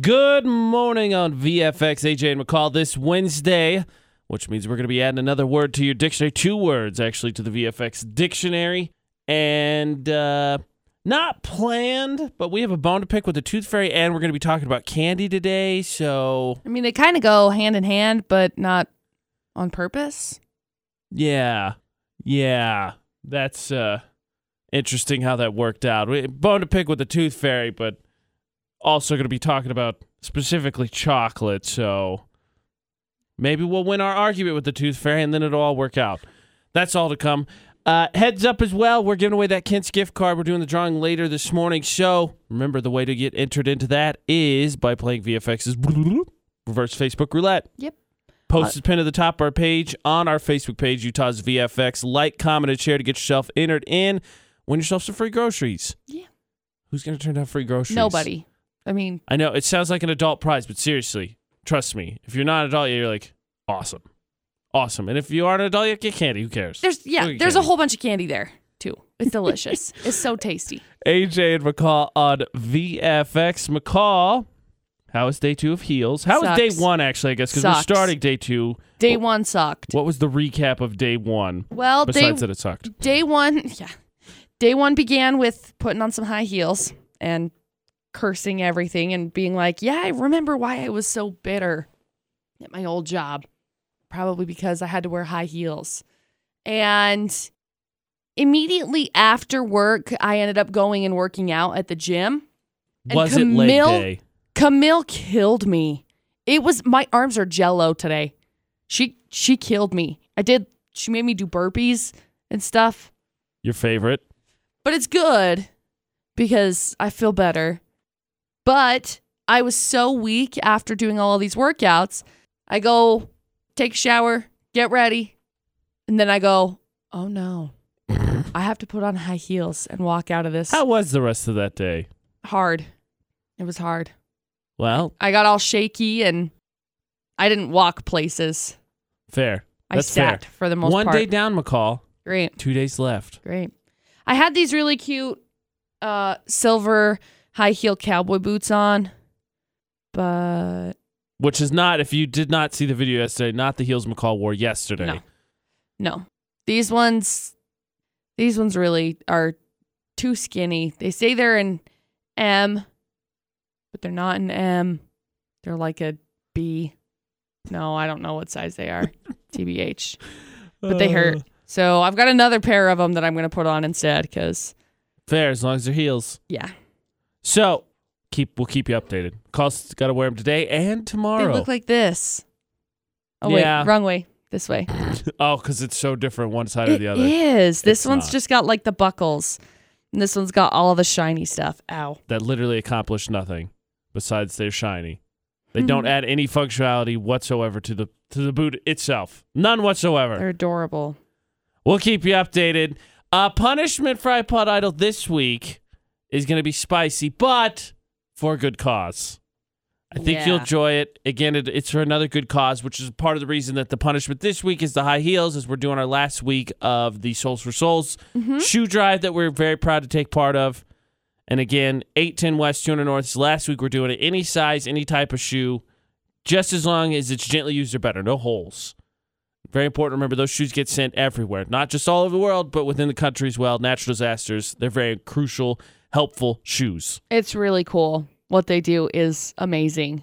Good morning on VFX, AJ and McCall this Wednesday, which means we're going to be adding another word to your dictionary, 2 words actually to the VFX dictionary, and not planned, but we have a bone to pick with the Tooth Fairy, and we're going to be talking about candy today, so... I mean, they kind of go hand in hand, but not on purpose. Yeah, that's interesting how that worked out. Bone to pick with the Tooth Fairy, but... also going to be talking about specifically chocolate, so maybe we'll win our argument with the Tooth Fairy, and then it'll all work out. That's all to come. Heads up as well, we're giving away that Kent's gift card. We're doing the drawing later this morning, so remember the way to get entered into that is by playing VFX's Reverse Facebook Roulette. Yep. Post is pinned at the top of our page, on our Facebook page, Utah's VFX. Like, comment, and share to get yourself entered in. Win yourself some free groceries. Yeah. Who's going to turn down free groceries? Nobody. I know, it sounds like an adult prize, but seriously, trust me. If you're not an adult yet, you're like, awesome. Awesome. And if you are an adult yet, get candy. Who cares? There's a whole bunch of candy there, too. It's delicious. It's so tasty. AJ and McCall on VFX. McCall, how is day 2 of Heels? How was day 1, actually, I guess, because we're starting day 2. Day 1 sucked. What was the recap of day 1? Well, besides that it sucked. Day 1 began with putting on some high heels and... cursing everything and being like, yeah, I remember why I was so bitter at my old job. Probably because I had to wear high heels. And immediately after work, I ended up going and working out at the gym. And was it leg day? Camille killed me. It was, my arms are jello today. She killed me. She made me do burpees and stuff. Your favorite. But it's good because I feel better. But I was so weak after doing all of these workouts. I go take a shower, get ready, and then I go, oh no, I have to put on high heels and walk out of this. How was the rest of that day? Hard. It was hard. Well. I got all shaky and I didn't walk places. Fair. That's fair. For the most part. 1 day down, McCall. Great. 2 days left. Great. I had these really cute silver... high heel cowboy boots on, but... which is not, if you did not see the video yesterday, not the heels McCall wore yesterday. No. These ones really are too skinny. They say they're an M, but they're not an M. They're like a B. No, I don't know what size they are. TBH. But they hurt. So I've got another pair of them that I'm going to put on instead, because... fair, as long as they're heels. Yeah. So, we'll keep you updated. Costs got to wear them today and tomorrow. They look like this. Oh, yeah. Wait, wrong way. This way. Oh, because it's so different one side or the other. It is. This one's not. Just got like the buckles. And this one's got all the shiny stuff. Ow. That literally accomplished nothing besides they're shiny. They don't add any functionality whatsoever to the boot itself. None whatsoever. They're adorable. We'll keep you updated. Punishment for iPod Idol this week is going to be spicy, but for a good cause. I think you'll enjoy it. Again, it's for another good cause, which is part of the reason that the punishment this week is the high heels, as we're doing our last week of the Souls for Souls shoe drive that we're very proud to take part of. And again, 810 West, 200 North. Last week, we're doing it any size, any type of shoe, just as long as it's gently used or better. No holes. Very important to remember, those shoes get sent everywhere. Not just all over the world, but within the country as well. Natural disasters, they're very crucial, helpful shoes. It's really cool. What they do is amazing.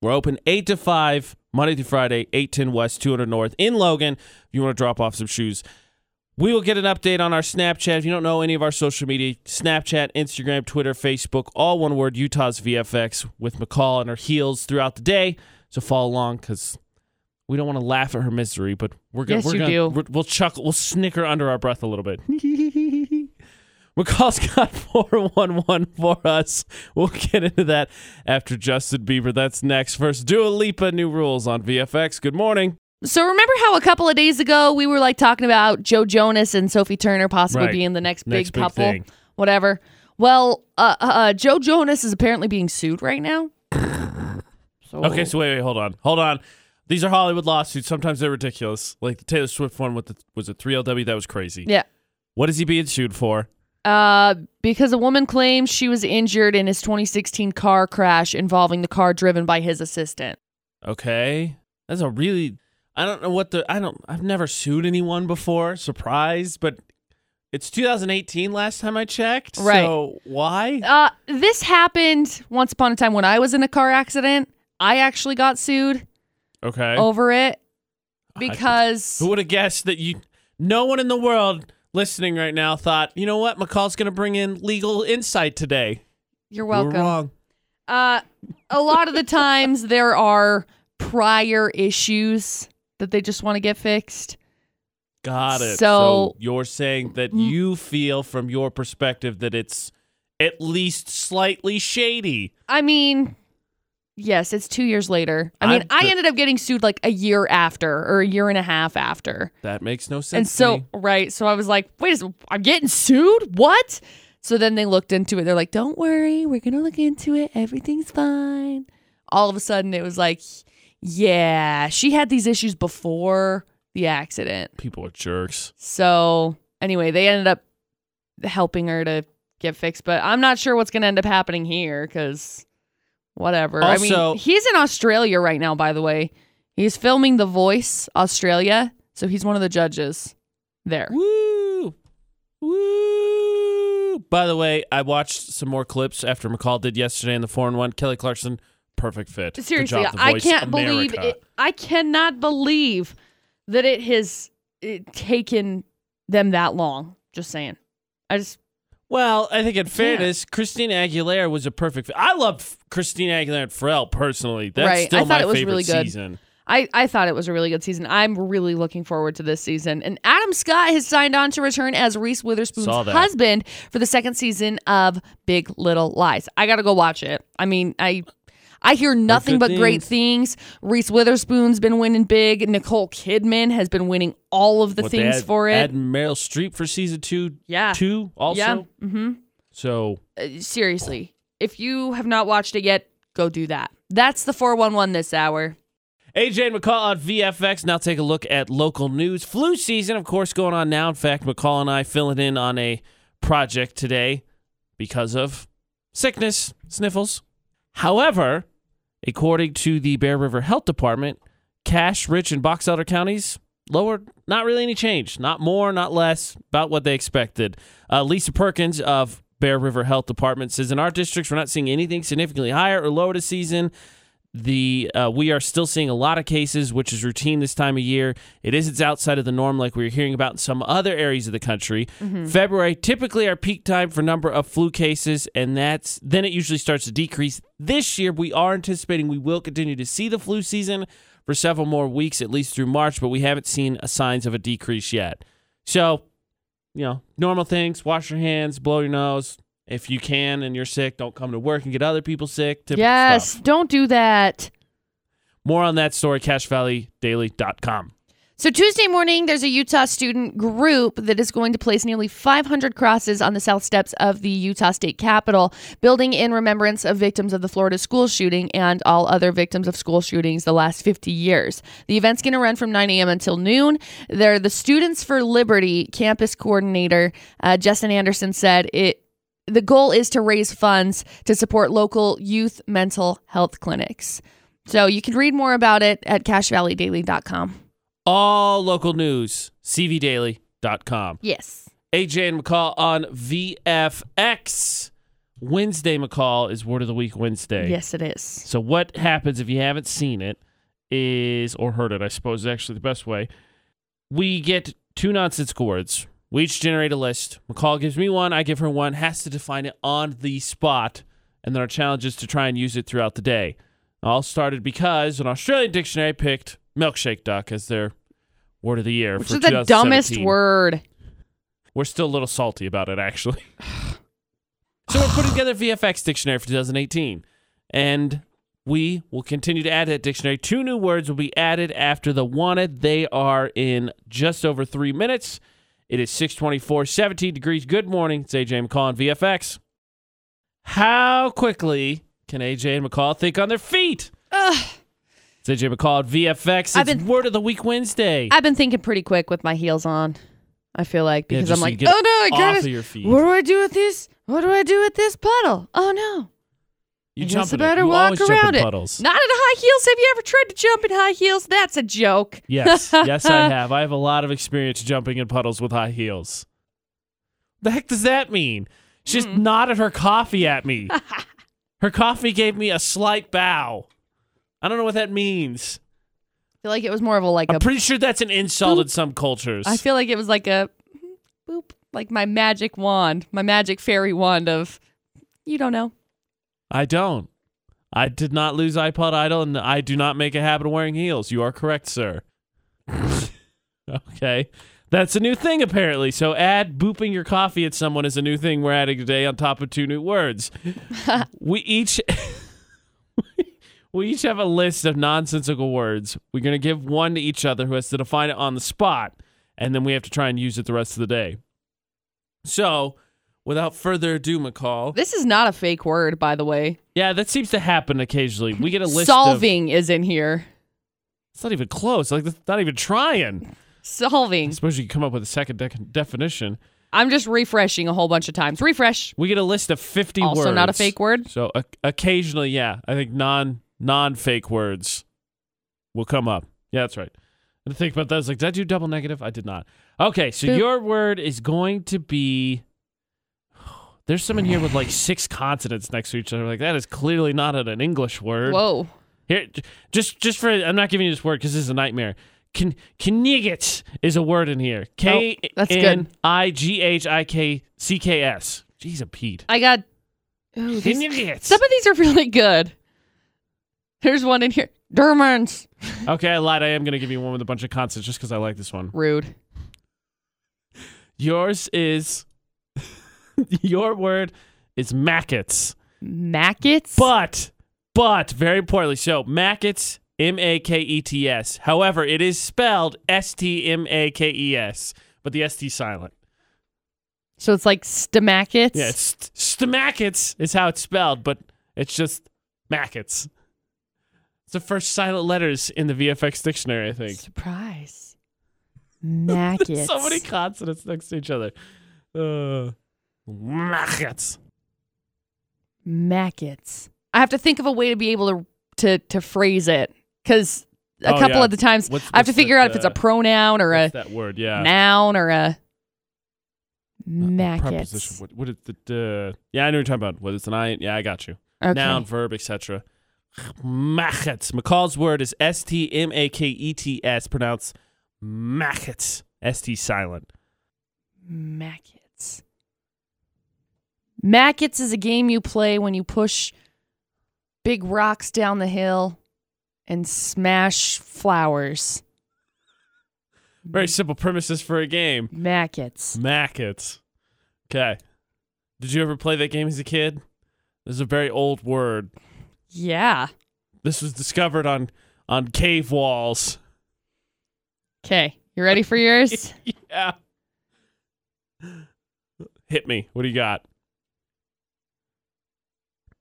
We're open 8 to 5, Monday through Friday, 810 West, 200 North in Logan. If you want to drop off some shoes, we will get an update on our Snapchat. If you don't know any of our social media, Snapchat, Instagram, Twitter, Facebook, all one word, Utah's VFX with McCall and her heels throughout the day. So follow along because we don't want to laugh at her misery, but we'll chuckle, we'll snicker under our breath a little bit. McCall's got 411 for us. We'll get into that after Justin Bieber. That's next. First, Dua Lipa, New Rules on VFX. Good morning. So remember how a couple of days ago we were like talking about Joe Jonas and Sophie Turner possibly being the next big couple? Thing. Whatever. Well, Joe Jonas is apparently being sued right now. Okay, so wait, hold on. These are Hollywood lawsuits. Sometimes they're ridiculous. Like the Taylor Swift one was it 3LW? That was crazy. Yeah. What is he being sued for? Because a woman claims she was injured in his 2016 car crash involving the car driven by his assistant. Okay. That's a really... I don't know what the... I've never sued anyone before. Surprise. But it's 2018 last time I checked. Right. So why? This happened once upon a time when I was in a car accident. I actually got sued. Okay. Over it. Because... Who would have guessed that you... No one in the world... listening right now thought, you know what? McCall's going to bring in legal insight today. You're welcome. We're wrong. A lot of the times there are prior issues that they just want to get fixed. Got it. So you're saying that you feel from your perspective that it's at least slightly shady. I mean, yes, it's 2 years later. I ended up getting sued like a year after or a year and a half after. That makes no sense. And so, to me. Right. So I was like, wait a second, I'm getting sued? What? So then they looked into it. They're like, don't worry. We're going to look into it. Everything's fine. All of a sudden it was like, yeah, she had these issues before the accident. People are jerks. So anyway, they ended up helping her to get fixed. But I'm not sure what's going to end up happening here because... Whatever. Also, I mean, he's in Australia right now, by the way. He's filming The Voice Australia, so he's one of the judges there. Woo! Woo! By the way, I watched some more clips after McCall did yesterday in the 4-in-1. Kelly Clarkson, perfect fit. Seriously, I can't believe it. I cannot believe that it has taken them that long. Just saying. Well, I think in fairness, Christina Aguilera was a perfect fit. I love Christina Aguilera and Pharrell personally. That's right. Still my favorite really season. I thought it was a really good season. I'm really looking forward to this season. And Adam Scott has signed on to return as Reese Witherspoon's husband for the second season of Big Little Lies. I got to go watch it. I mean, I hear nothing but great things. Reese Witherspoon's been winning big. Nicole Kidman has been winning all of the things for it. Add Meryl Streep for season two also. Yeah. Mm-hmm. So. Seriously, if you have not watched it yet, go do that. That's the 411 this hour. AJ and McCall on VFX. Now take a look at local news. Flu season, of course, going on now. In fact, McCall and I filling in on a project today because of sickness, sniffles. However... according to the Bear River Health Department, Cache, Rich, and Box Elder counties, lower, not really any change. Not more, not less, about what they expected. Lisa Perkins of Bear River Health Department says, in our districts, we're not seeing anything significantly higher or lower this season. We are still seeing a lot of cases, which is routine this time of year. It isn't outside of the norm like we were hearing about in some other areas of the country. Mm-hmm. February, typically our peak time for number of flu cases, and then it usually starts to decrease. This year, we are anticipating we will continue to see the flu season for several more weeks, at least through March, but we haven't seen signs of a decrease yet. So, you know, normal things, wash your hands, blow your nose. If you can and you're sick, don't come to work and get other people sick. Yes, don't do that. More on that story, CacheValleyDaily.com. So Tuesday morning, there's a Utah student group that is going to place nearly 500 crosses on the south steps of the Utah State Capitol, building in remembrance of victims of the Florida school shooting and all other victims of school shootings the last 50 years. The event's going to run from 9 a.m. until noon. They're the Students for Liberty campus coordinator, Justin Anderson, said the goal is to raise funds to support local youth mental health clinics. So you can read more about it at CacheValleyDaily.com. All local news, CVDaily.com. Yes. AJ and McCall on VFX. Wednesday, McCall, is Word of the Week Wednesday. Yes, it is. So what happens if you haven't seen it is, or heard it, I suppose is actually the best way. We get two nonsensical words. We each generate a list. McCall gives me one. I give her one. Has to define it on the spot. And then our challenge is to try and use it throughout the day. All started because an Australian dictionary picked milkshake duck as their word of the year. Which is the dumbest word. We're still a little salty about it, actually. So we're putting together VFX dictionary for 2018. And we will continue to add to that dictionary. Two new words will be added after the wanted. They are in just over 3 minutes. It is 6:24, 17 degrees. Good morning. It's AJ and McCall on VFX. How quickly can AJ and McCall think on their feet? It's AJ McCall on VFX. It's Word of the Week Wednesday. I've been thinking pretty quick with my heels on. I feel like, because I'm like, oh no, I got it. What do I do with this? What do I do with this puddle? Oh no. You jump in it. You walk around it. Puddles. Not in high heels. Have you ever tried to jump in high heels? That's a joke. Yes. Yes, I have. I have a lot of experience jumping in puddles with high heels. The heck does that mean? She just nodded her coffee at me. Her coffee gave me a slight bow. I don't know what that means. I feel like it was more of a like I'm pretty sure that's an insult boop. In some cultures. I feel like it was like a boop, like my magic wand, my magic fairy wand of, you don't know. I don't. I did not lose iPod Idol, and I do not make a habit of wearing heels. You are correct, sir. Okay. That's a new thing, apparently. So add booping your coffee at someone is a new thing we're adding today on top of two new words. We each have a list of nonsensical words. We're going to give one to each other who has to define it on the spot, and then we have to try and use it the rest of the day. So... without further ado, McCall. This is not a fake word, by the way. Yeah, that seems to happen occasionally. We get a list Solving is in here. It's not even close. Like, not even trying. Solving. I suppose you can come up with a second definition. I'm just refreshing a whole bunch of times. Refresh. We get a list of 50 also words. Also not a fake word. So occasionally, yeah, I think non-fake words will come up. Yeah, that's right. I had to think about that. I was like, did I do double negative? I did not. Okay, so your word is going to be... there's some in here with like 6 consonants next to each other. Like, that is clearly not an English word. Whoa. Here, just for, I'm not giving you this word because this is a nightmare. Knigghts is a word in here. K-N-I-G-H-I-K-C-K-S. Jeez, a Pete. I got... ooh, Knigghts. Some of these are really good. There's one in here. Dermans. Okay, I lied. I am going to give you one with a bunch of consonants just because I like this one. Rude. Yours is... your word is maggots. Maggots? But, very importantly, so maggots, M-A-K-E-T-S. However, it is spelled S-T-M-A-K-E-S, but the S-T silent. So it's like stomachets? Yeah, stomachets is how it's spelled, but it's just maggots. It's the first silent letters in the VFX dictionary, I think. Surprise. Maggots. So many consonants next to each other. Maggots. I have to think of a way to be able to phrase it, because a couple of the times I have to figure out if it's a pronoun or a that word, noun or a maggots. Preposition. What is the? Yeah, I know what you're talking about. Whether it's an I, yeah, I got you. Okay. Noun, verb, etc. Maggots. McCall's word is S-T-M-A-K-E-T-S, pronounced maggots. S-T silent. Maggots. Maggots is a game you play when you push big rocks down the hill and smash flowers. Very simple premises for a game. Maggots. Okay. Did you ever play that game as a kid? This is a very old word. Yeah. This was discovered on cave walls. Okay. You ready for yours? Yeah. Hit me. What do you got?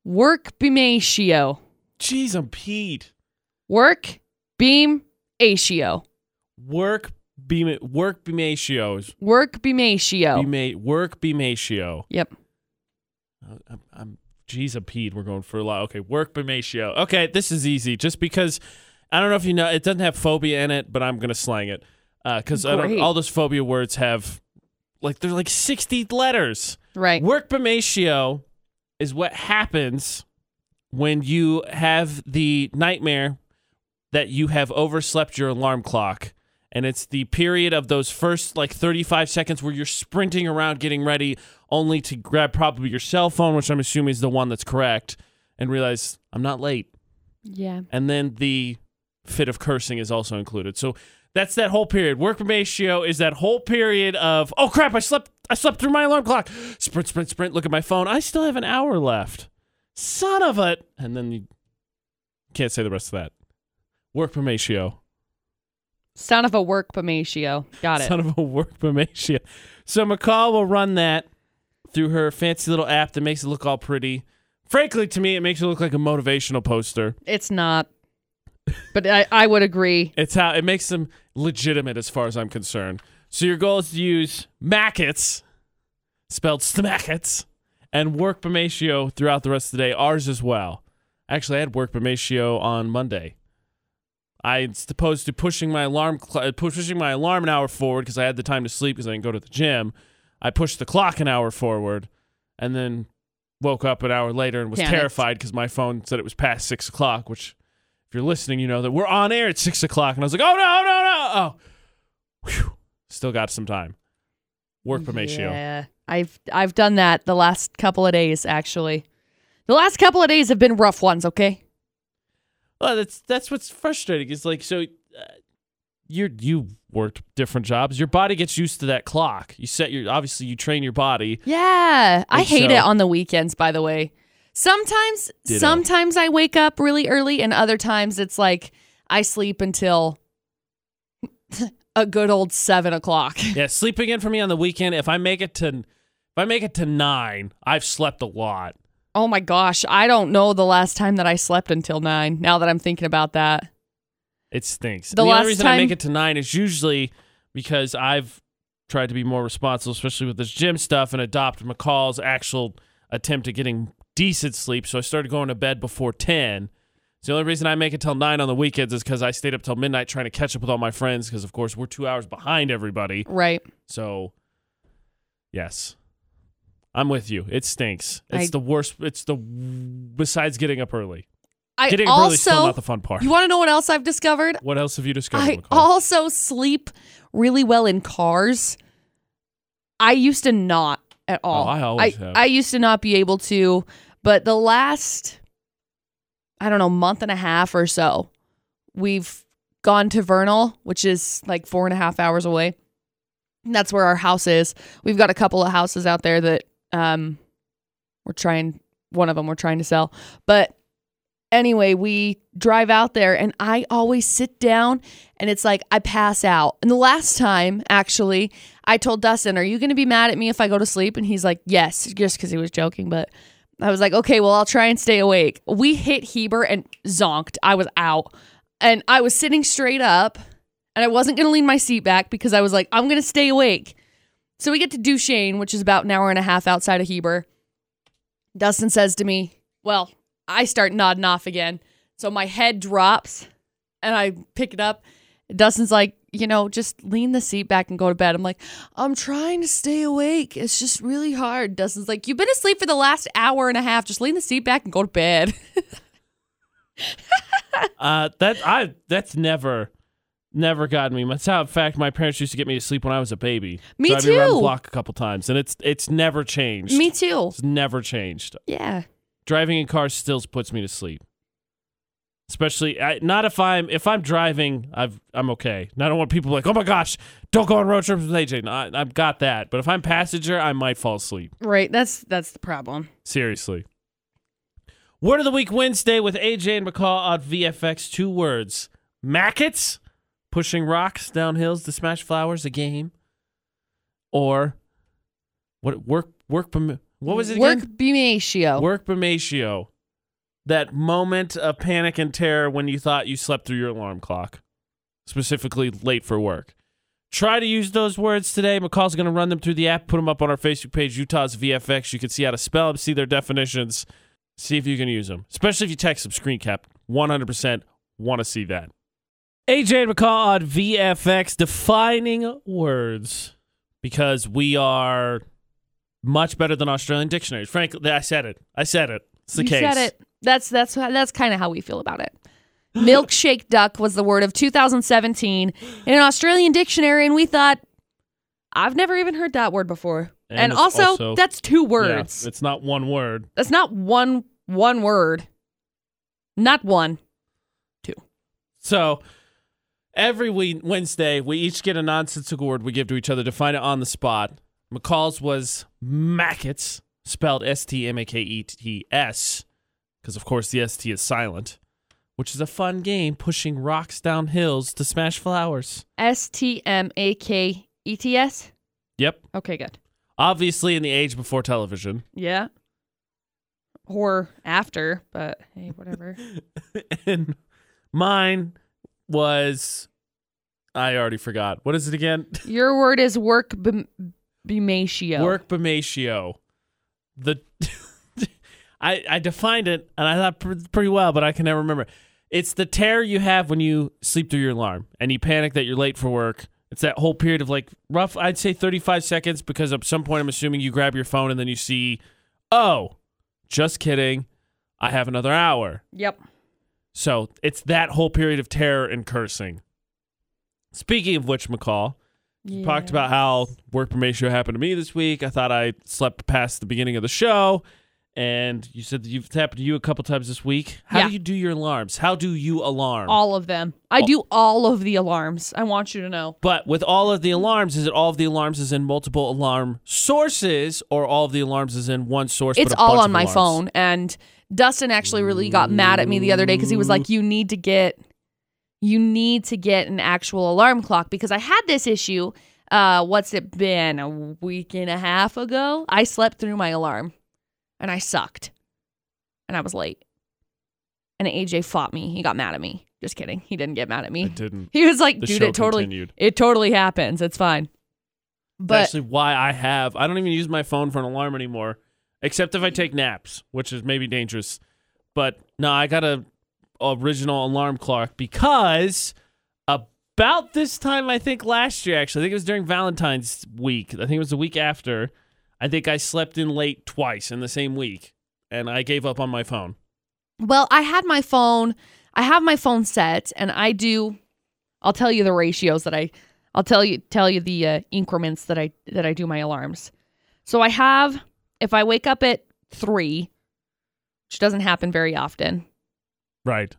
Work beam-atio. Jeez, I'm Pete. Work beam-atio. Work beam-atio. Work beam-atio. Work beam-atio. Yep. I'm jeez, I'm Pete. We're going for a lot. Okay, work beam-atio. Okay, this is easy. Just because I don't know if you know, it doesn't have phobia in it, but I'm gonna slang it because all those phobia words have like they're like 60 letters. Right. Work beam-atio is what happens when you have the nightmare that you have overslept your alarm clock. And it's the period of those first like 35 seconds where you're sprinting around getting ready only to grab probably your cell phone, which I'm assuming is the one that's correct, and realize I'm not late. Yeah. And then the fit of cursing is also included. So that's that whole period. Work beam-atio is that whole period of, oh crap, I slept through my alarm clock. Sprint, look at my phone. I still have an hour left. Son of a... and then you can't say the rest of that. Work beam-atio. Son of a work beam-atio. Got it. Son of a work beam-atio. So McCall will run that through her fancy little app that makes it look all pretty. Frankly, to me, it makes it look like a motivational poster. It's not. But I would agree. It makes them legitimate as far as I'm concerned. So your goal is to use Mackets, spelled Smackets, and Work Bematio throughout the rest of the day. Ours as well. Actually, I had Work Bematio on Monday. I was opposed to pushing my alarm an hour forward because I had the time to sleep because I didn't go to the gym. I pushed the clock an hour forward and then woke up an hour later and was terrified because my phone said it was past 6 o'clock, which if you're listening, you know that we're on air at 6 o'clock. And I was like, oh, no. Whew. Still got some time. Work Bematio. Yeah, I've done that the last couple of days, actually. The last couple of days have been rough ones, okay? Well, that's what's frustrating. It's like, so you worked different jobs. Your body gets used to that clock. Obviously you train your body. Yeah. I hate it on the weekends, by the way. Sometimes I wake up really early and other times it's like I sleep until a good old 7 o'clock. Yeah. Sleeping in for me on the weekend. If I make it to 9, I've slept a lot. Oh my gosh, I don't know the last time that I slept until 9, now that I'm thinking about that. It stinks. The only reason I make it to 9 is usually because I've tried to be more responsible, especially with this gym stuff, and adopt McCall's actual attempt at getting decent sleep, so I started going to bed before 10. So the only reason I make it till 9 on the weekends is because I stayed up till midnight trying to catch up with all my friends, because, of course, we're 2 hours behind everybody. Right. So, yes. I'm with you. It stinks. It's the worst. Besides getting up early. Getting up early is still not the fun part. You want to know what else I've discovered? What else have you discovered, Nicole? I also sleep really well in cars. I used to not at all. I always have. I used to not be able to, but the last, I don't know, month and a half or so, we've gone to Vernal, which is like 4.5 hours away. And that's where our house is. We've got a couple of houses out there that we're trying to sell. But anyway, we drive out there and I always sit down and it's like I pass out. And the last time, actually, I told Dustin, "Are you going to be mad at me if I go to sleep?" And he's like, "Yes," just because he was joking. But I was like, "Okay, well, I'll try and stay awake." We hit Heber and zonked. I was out and I was sitting straight up and I wasn't going to lean my seat back because I was like, "I'm going to stay awake." So we get to Duchesne, which is about an hour and a half outside of Heber. Dustin says to me, well, I start nodding off again. So my head drops and I pick it up. Dustin's like, "Just lean the seat back and go to bed." I'm like, "I'm trying to stay awake. It's just really hard." Dustin's like, "You've been asleep for the last hour and a half. Just lean the seat back and go to bed." That's never gotten me. That's how, in fact, my parents used to get me to sleep when I was a baby. Me too. I'd be around the block a couple times, and it's never changed. Me too. It's never changed. Yeah. Driving in cars still puts me to sleep. Especially, if I'm driving, I'm okay. And I don't want people like, "Oh my gosh, don't go on road trips with AJ." No, I've got that. But if I'm passenger, I might fall asleep. Right. That's the problem. Seriously. Word of the Week Wednesday with AJ and McCall on VFX. 2 words. Mackets. Pushing rocks down hills to smash flowers, a game. Or what? What was it again? Work Bematio. Work Bematio. That moment of panic and terror when you thought you slept through your alarm clock, specifically late for work. Try to use those words today. McCall's going to run them through the app, put them up on our Facebook page, Utah's VFX. You can see how to spell them, see their definitions, see if you can use them. Especially if you text them, screen cap. 100% want to see that. AJ and McCall on VFX, defining words, because we are much better than Australian dictionaries. Frankly, I said it. It's the case. You said it. That's kind of how we feel about it. Milkshake duck was the word of 2017 in an Australian dictionary, and we thought, I've never even heard that word before. And also, that's 2 words. Yeah, it's not one word. That's not one word. Not one. 2. So... every Wednesday, we each get a nonsensical word we give to each other, define it on the spot. McCall's was Mackets, spelled S-T-M-A-K-E-T-S, because, of course, the S-T is silent, which is a fun game, pushing rocks down hills to smash flowers. S-T-M-A-K-E-T-S? Yep. Okay, good. Obviously in the age before television. Yeah. Or after, but hey, whatever. And mine... was I already forgot. What is it again? Your word is workbimatio. Workbimatio. I defined it, and I thought pretty well, but I can never remember. It's the terror you have when you sleep through your alarm, and you panic that you're late for work. It's that whole period of like rough, I'd say 35 seconds, because at some point I'm assuming you grab your phone and then you see, oh, just kidding, I have another hour. Yep. So it's that whole period of terror and cursing. Speaking of which, McCall, you talked about how workbimatio happened to me this week. I thought I slept past the beginning of the show. And you said that it's happened to you a couple times this week. How do you do your alarms? How do you alarm? All of them. I do all of the alarms. I want you to know. But with all of the alarms, is it all of the alarms is in multiple alarm sources, or all of the alarms is in one source? It's all on my phone. And Dustin actually really got mad at me the other day because he was like, you need to get an actual alarm clock, because I had this issue. What's it been? A week and a half ago? I slept through my alarm. And I sucked. And I was late. And AJ fought me. He got mad at me. Just kidding. He didn't get mad at me. I didn't. He was like, dude, it totally happens. It's fine. But that's actually why I don't even use my phone for an alarm anymore. Except if I take naps, which is maybe dangerous. But no, I got an original alarm clock because about this time, I think last year, actually. I think it was during Valentine's week. I think it was the week after. I think I slept in late twice in the same week, and I gave up on my phone. Well, I have my phone set, and I'll tell you the ratios that I'll tell you the increments that I do my alarms. So I have, if I wake up at 3, which doesn't happen very often. Right.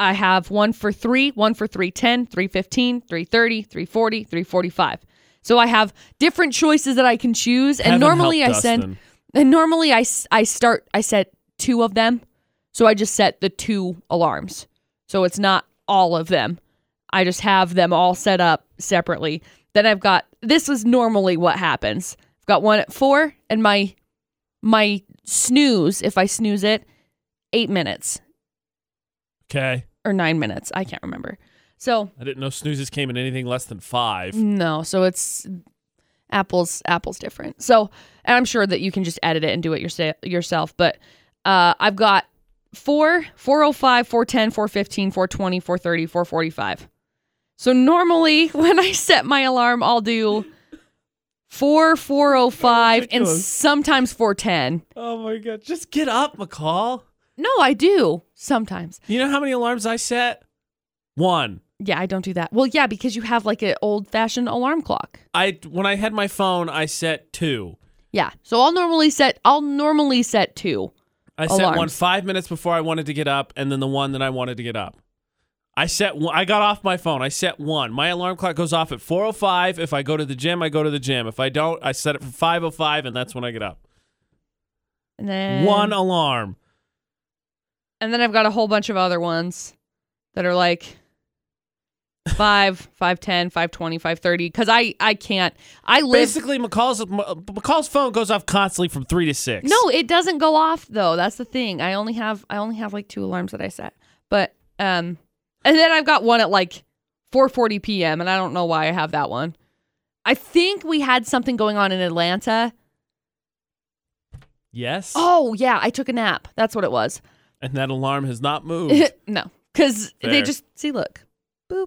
I have one for 3, one for 3:10, 3:15, 3:30, 3:40, 3:45. So I have different choices that I can choose, and normally I set two of them. So I just set the two alarms. So it's not all of them. I just have them all set up separately. Then I've got, this is normally what happens. I've got one at 4, and my snooze, if I snooze it, 8 minutes. Okay. Or 9 minutes. I can't remember. So I didn't know snoozes came in anything less than 5. No, so it's Apple's different. So, and I'm sure that you can just edit it and do it yourself. But I've got 4, 4:05, 4:10, 4:15, 4:20, 4:30, 4:45. So normally when I set my alarm, I'll do 4:05, and sometimes 4:10. Oh my God. Just get up, McCall. No, I do sometimes. You know how many alarms I set? 1. Yeah, I don't do that. Well, yeah, because you have like an old-fashioned alarm clock. When I had my phone, I set 2. Yeah, so I'll normally set 2. I set one 5 minutes before I wanted to get up, and then the one that I wanted to get up. I got off my phone. I set 1. My alarm clock goes off at 4:05. If I go to the gym, I go to the gym. If I don't, I set it for 5:05, and that's when I get up. And then one alarm. And then I've got a whole bunch of other ones that are like 5:10, 5:20, 5:30, because I can't. I live. Basically, McCall's phone goes off constantly from 3 to 6. No, it doesn't go off though. That's the thing. I only have like 2 alarms that I set. But and then I've got one at like 4:40 p.m. and I don't know why I have that one. I think we had something going on in Atlanta. Yes. Oh yeah, I took a nap. That's what it was. And that alarm has not moved. No, because they just see. Look, boop.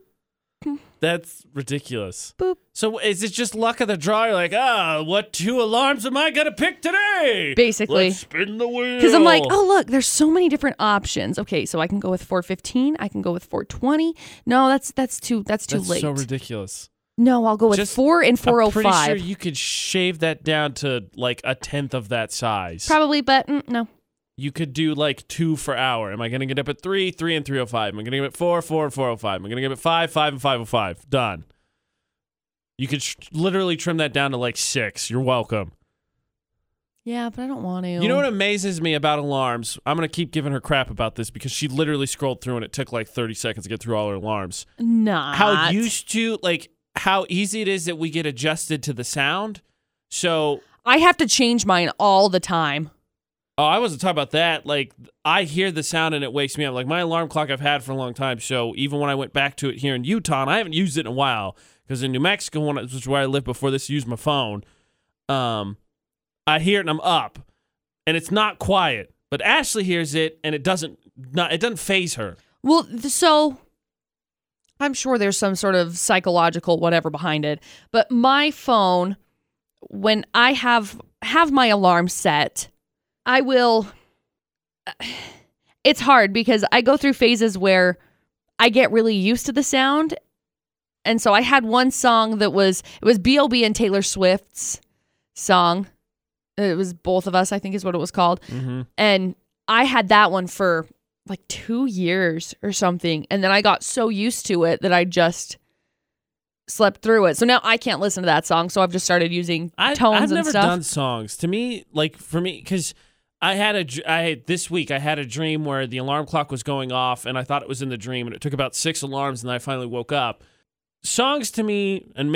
That's ridiculous. Boop. So is it just luck of the draw? You're like, what 2 alarms am I going to pick today? Basically. Let's spin the wheel. Because I'm like, oh, look, there's so many different options. Okay, so I can go with 4:15. I can go with 4:20. No, that's too late. That's so ridiculous. No, I'll go with 4 and 4:05. I'm pretty sure you could shave that down to like 1/10 of that size. Probably, but no. You could do like 2 per hour. Am I going to get up at 3? 3 and 3:05. Am I going to get up at 4? 4 and 4:05. Am I going to get up at 5? 5 and 5:05. Done. You could literally trim that down to like 6. You're welcome. Yeah, but I don't want to. You know what amazes me about alarms? I'm going to keep giving her crap about this because she literally scrolled through and it took like 30 seconds to get through all her alarms. Not. How easy it is that we get adjusted to the sound. So I have to change mine all the time. Oh, I wasn't talking about that. Like, I hear the sound and it wakes me up. Like, my alarm clock I've had for a long time, so even when I went back to it here in Utah, and I haven't used it in a while, because in New Mexico, which is where I lived before this, used my phone, I hear it and I'm up. And it's not quiet. But Ashley hears it, and it doesn't faze her. Well, so I'm sure there's some sort of psychological whatever behind it. But my phone, when I have my alarm set, I will. It's hard because I go through phases where I get really used to the sound, and so I had one song that was B.O.B. and Taylor Swift's song. It was Both of Us, I think, is what it was called, and I had that one for like 2 years or something, and then I got so used to it that I just slept through it. So now I can't listen to that song, so I've just started using tones and stuff. I've never done songs. To me, like for me, because I had a dream where the alarm clock was going off, and I thought it was in the dream, and it took about 6 alarms, and I finally woke up. Songs to me, and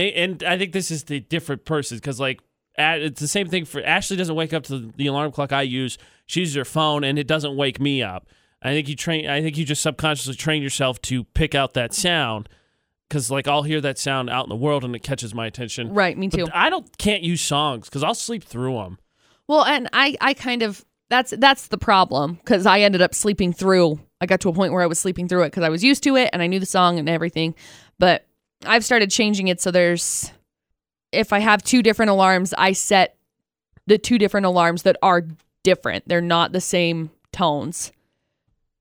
I think this is the different person, because like, it's the same thing for Ashley. Doesn't wake up to the alarm clock I use. She uses her phone, and it doesn't wake me up. I think you just subconsciously train yourself to pick out that sound, because like I'll hear that sound out in the world, and it catches my attention. Right, me too. But I can't use songs because I'll sleep through them. Well, and I kind of that's the problem, because I ended up sleeping through. I got to a point where I was sleeping through it because I was used to it and I knew the song and everything. But I've started changing it so there's. If I have 2 different alarms, I set the 2 different alarms that are different. They're not the same tones.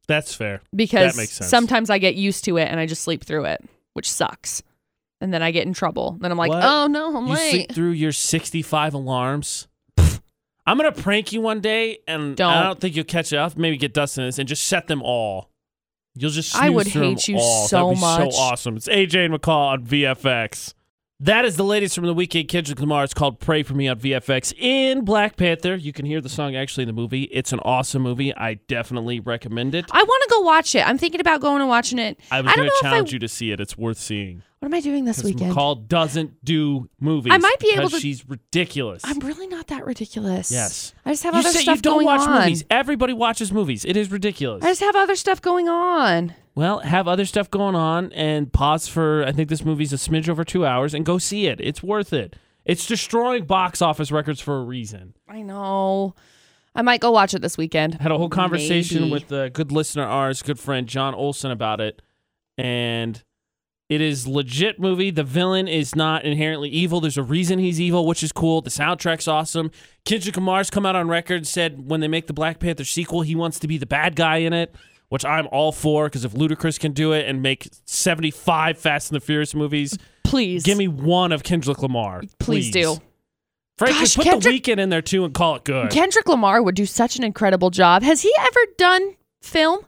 That's fair. Because that makes sense. Sometimes I get used to it and I just sleep through it, which sucks. And then I get in trouble. Then I'm like, what? Oh no, I'm late. You sleep through your 65 alarms? I'm going to prank you one day, and I don't think you'll catch up. Maybe get Dustin in this and just set them all. You'll just snooze. I would hate you all. So much. That'd be so awesome. It's AJ and McCall on VFX. That is the latest from the weekend. Kendrick Lamar. It's called Pray For Me on VFX. In Black Panther, you can hear the song actually in the movie. It's an awesome movie. I definitely recommend it. I want to go watch it. I'm thinking about going and watching it. I was going to challenge you to see it. It's worth seeing. What am I doing this weekend? McCall doesn't do movies. I might be able to. She's ridiculous. I'm really not that ridiculous. Yes. I just have other stuff going on. You don't watch movies. Everybody watches movies. It is ridiculous. I just have other stuff going on. Well, have other stuff going on and pause for, I think this movie's a smidge over 2 hours, and go see it. It's worth it. It's destroying box office records for a reason. I know. I might go watch it this weekend. Had a whole conversation with a good listener, ours, good friend, John Olson, about it. And it is legit movie. The villain is not inherently evil. There's a reason he's evil, which is cool. The soundtrack's awesome. Kendrick Lamar's come out on record, said when they make the Black Panther sequel, he wants to be the bad guy in it. Which I'm all for, because if Ludacris can do it and make 75 Fast and the Furious movies, please give me one of Kendrick Lamar. Please do. Frankly, gosh, put The Weeknd in there too and call it good. Kendrick Lamar would do such an incredible job. Has he ever done film?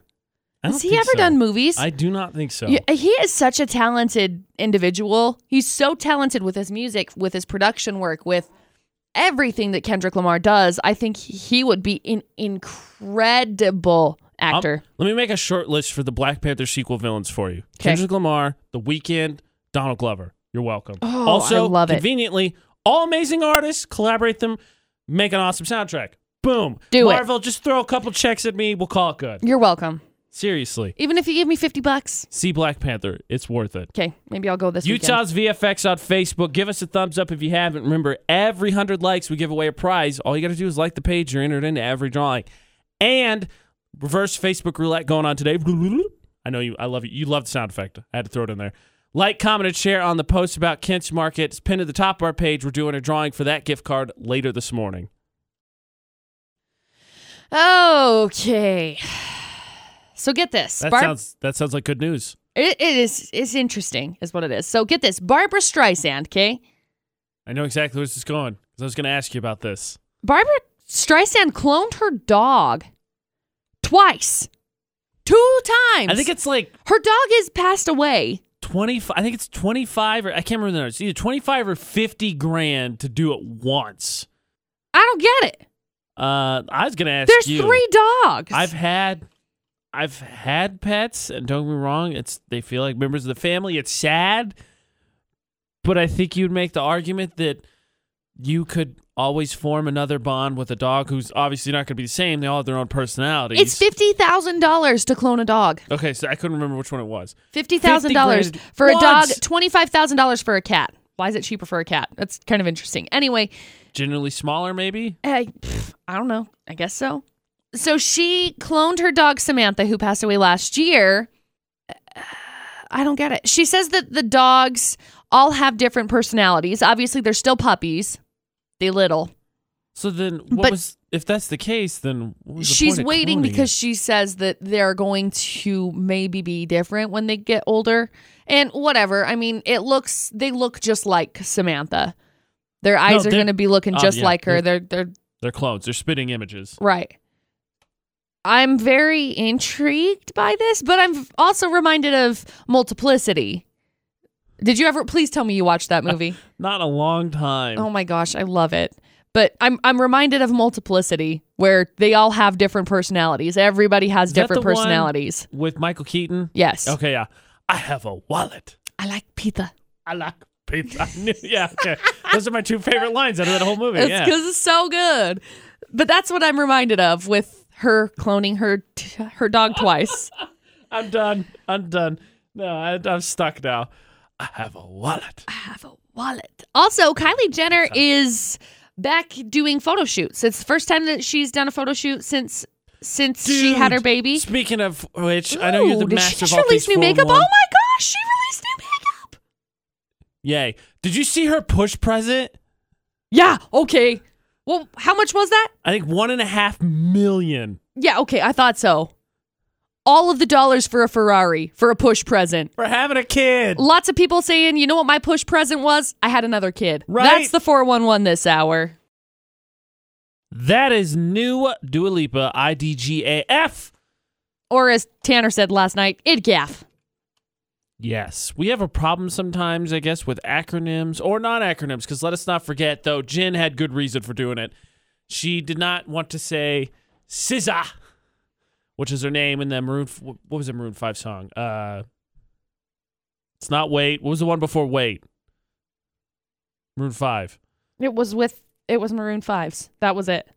Has he ever done movies? I do not think so. He is such a talented individual. He's so talented with his music, with his production work, with everything that Kendrick Lamar does. I think he would be an incredible actor. Let me make a short list for the Black Panther sequel villains for you. Okay. Kendrick Lamar, The Weeknd, Donald Glover. You're welcome. Oh, also, I love it. Conveniently, all amazing artists, collaborate them, make an awesome soundtrack. Boom. Do Marvel, it. Marvel, just throw a couple checks at me. We'll call it good. You're welcome. Seriously. Even if you give me $50. See Black Panther. It's worth it. Okay. Maybe I'll go this weekend. Utah's VFX on Facebook. Give us a thumbs up if you haven't. Remember, every 100 likes, we give away a prize. All you got to do is like the page. You're entered into every drawing. And reverse Facebook roulette going on today. I know you. I love you. You love the sound effect. I had to throw it in there. Like, comment, and share on the post about Kent's Market. It's pinned to the top of our page. We're doing a drawing for that gift card later this morning. Okay. So get this. That sounds like good news. It is. It's interesting is what it is. So get this. Barbra Streisand, okay? I know exactly where this is going, because I was going to ask you about this. Barbra Streisand cloned her dog. Twice. 2 times. I think it's like... Her dog has passed away. 25. I think it's 25 or... I can't remember the number. It's either 25 or 50 grand to do it once. I don't get it. I was going to ask you. There's 3 dogs. I've had pets, and don't get me wrong, they feel like members of the family. It's sad, but I think you'd make the argument that you could always form another bond with a dog who's obviously not going to be the same. They all have their own personalities. It's $50,000 to clone a dog. Okay, so I couldn't remember which one it was. $50,000 for a dog, $25,000 for a cat. Why is it cheaper for a cat? That's kind of interesting. Anyway. Generally smaller, maybe? I don't know. I guess so. So she cloned her dog, Samantha, who passed away last year. I don't get it. She says that the dogs all have different personalities. Obviously, they're still puppies. They little. So then, if that's the case, then what was the point of cloning it? She's waiting because she says that they're going to maybe be different when they get older. And whatever. I mean, they look just like Samantha. Their eyes are going to be looking just like her. They're clones. They're spitting images. Right. I'm very intrigued by this, but I'm also reminded of Multiplicity. Did you ever? Please tell me you watched that movie. Not a long time. Oh my gosh, I love it. But I'm reminded of Multiplicity, where they all have different personalities. Everybody has different personalities. One with Michael Keaton? Yes. Okay, yeah. I have a wallet. I like pizza. I like pizza. Yeah, okay. Those are my two favorite lines out of that whole movie. It's because it's so good. But that's what I'm reminded of with her cloning her dog twice. I'm done. No, I'm stuck now. I have a wallet. Also, Kylie Jenner is back doing photo shoots. It's the first time that she's done a photo shoot since she had her baby. Speaking of which, I know you're the master of all things. Did she just release new makeup? Oh my gosh, she released new makeup. Yay. Did you see her push present? Yeah, okay. Well, how much was that? I think $1.5 million. Yeah, okay, I thought so. All of the dollars for a Ferrari, for a push present. For having a kid. Lots of people saying, you know what my push present was? I had another kid. Right? That's the 411 this hour. That is new Dua Lipa, IDGAF. Or as Tanner said last night, IDGAF. Yes. We have a problem sometimes, I guess, with acronyms or non-acronyms, because let us not forget, though, Jen had good reason for doing it. She did not want to say SZA, which is her name in the Maroon 5 song? It's not Wait. What was the one before Wait? Maroon 5. It was Maroon 5's. That was it.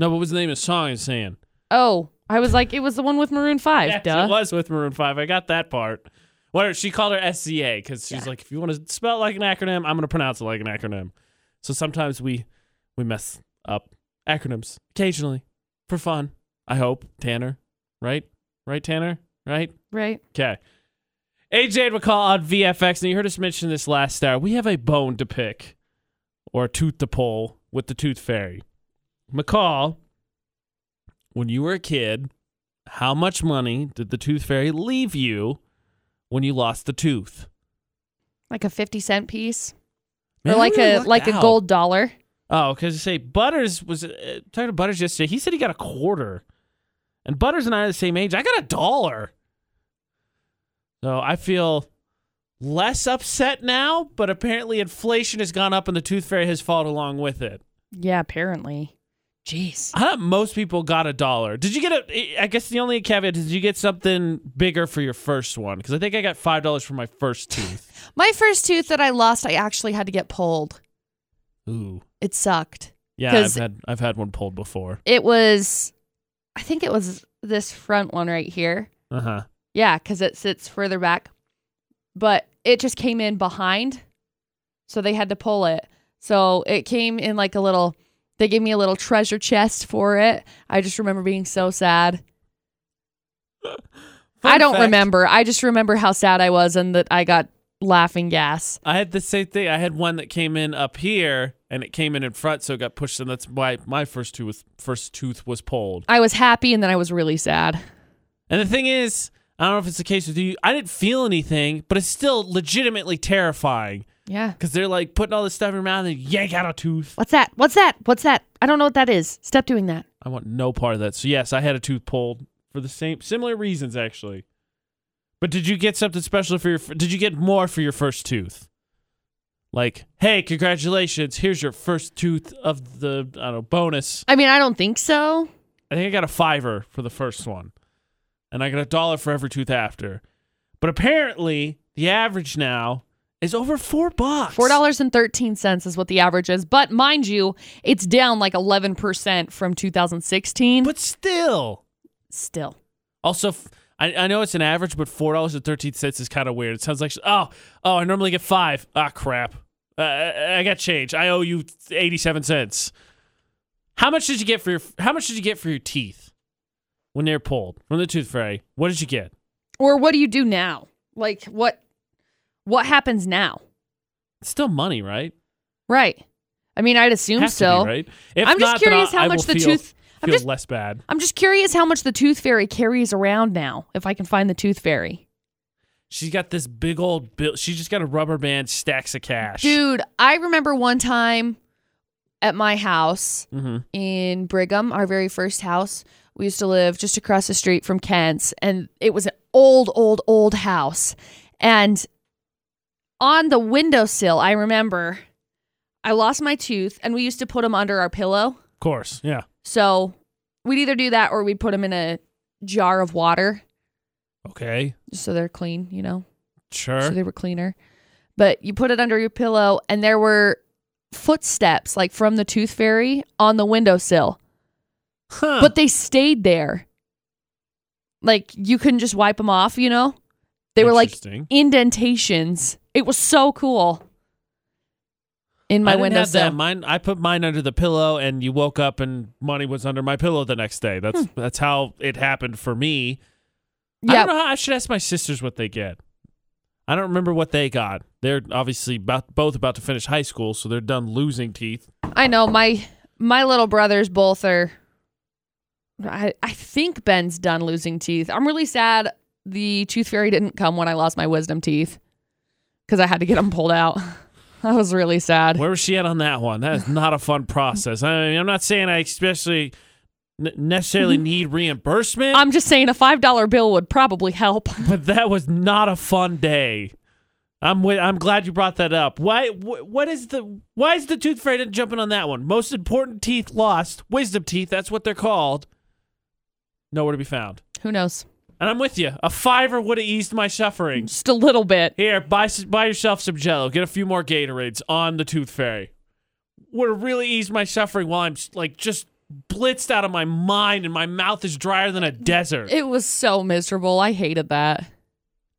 No, what was the name of the song I was saying? Oh, I was like, it was the one with Maroon 5. Yes, duh. It was with Maroon 5. I got that part. Whatever, she called her SZA because she's like, if you want to spell it like an acronym, I'm going to pronounce it like an acronym. So sometimes we mess up acronyms occasionally for fun. I hope. Tanner, right? Right, Tanner? Right? Right. Okay. AJ McCall on VFX, and you heard us mention this last hour. We have a bone to pick or a tooth to pull with the Tooth Fairy. McCall, when you were a kid, how much money did the Tooth Fairy leave you when you lost the tooth? Like a 50-cent piece? Man, or like a gold dollar? Oh, because you say Butters was talking to Butters yesterday. He said he got a quarter. And Butters and I are the same age. I got $1. So I feel less upset now, but apparently inflation has gone up and the Tooth Fairy has followed along with it. Yeah, apparently. Jeez. I thought most people got $1. Did you get I guess the only caveat is you get something bigger for your first one? Because I think I got $5 for my first tooth. My first tooth that I lost, I actually had to get pulled. Ooh. It sucked. Yeah, I've had one pulled before. It was, I think it was this front one right here. Uh-huh. Yeah, because it sits further back. But it just came in behind, so they had to pull it. So it came in like they gave me a little treasure chest for it. I just remember being so sad. I don't remember. I just remember how sad I was and that I got laughing gas. I had the same thing. I had one that came in up here, and it came in front, so it got pushed, and that's why my first tooth was pulled. I was happy, and then I was really sad. And the thing is, I don't know if it's the case with you, I didn't feel anything, but it's still legitimately terrifying. Yeah. Because they're like putting all this stuff in your mouth, and they yank out a tooth. What's that? I don't know what that is. Stop doing that. I want no part of that. So yes, I had a tooth pulled for the similar reasons, actually. But did you get something special for your? Did you get more for your first tooth? Like, hey, congratulations! Here's your first tooth of the bonus. I mean, I don't think so. I think I got a $5 for the first one, and I got $1 for every tooth after. But apparently, the average now is over $4. $4.13 is what the average is. But mind you, it's down like 11% from 2016. But still. Also, I know it's an average, but $4.13 is kind of weird. It sounds like, I normally get $5. Ah, crap. I got change. I owe you 87 cents. How much did you get for your teeth when they're pulled from the tooth fairy? What did you get? Or what do you do now? Like what happens now? It's still money, right? Right. I mean, I'd assume so. Be, right? I'm just curious how much the tooth. I'm just less bad. I'm just curious how much the tooth fairy carries around now. If I can find the tooth fairy. She's got this big old bill. She's just got a rubber band, stacks of cash. Dude, I remember one time at my house in Brigham, our very first house. We used to live just across the street from Kent's, and it was an old house. And on the windowsill, I remember, I lost my tooth, and we used to put them under our pillow. Of course, yeah. So we'd either do that or we'd put them in a jar of water. Okay. So they're clean, you know? Sure. So they were cleaner. But you put it under your pillow, and there were footsteps, like from the tooth fairy, on the windowsill. Huh. But they stayed there. Like, you couldn't just wipe them off, you know? They were like indentations. It was so cool. In my windowsill. I put mine under the pillow, and you woke up, and money was under my pillow the next day. That's how it happened for me. Yep. I don't know how. I should ask my sisters what they get. I don't remember what they got. They're obviously both about to finish high school, so they're done losing teeth. I know. My little brothers both are... I think Ben's done losing teeth. I'm really sad the tooth fairy didn't come when I lost my wisdom teeth because I had to get them pulled out. I was really sad. Where was she at on that one? That is not a fun process. I mean, I'm not saying I especially... necessarily need reimbursement. I'm just saying a $5 bill would probably help. But that was not a fun day. I'm glad you brought that up. Why is the tooth fairy jumping on that one? Most important teeth lost, wisdom teeth, that's what they're called. Nowhere to be found. Who knows? And I'm with you. A $5 would have eased my suffering. Just a little bit. Here, buy yourself some Jell-O. Get a few more Gatorades on the tooth fairy. Would have really eased my suffering while I'm like just blitzed out of my mind and my mouth is drier than a desert. It was so miserable. I hated that.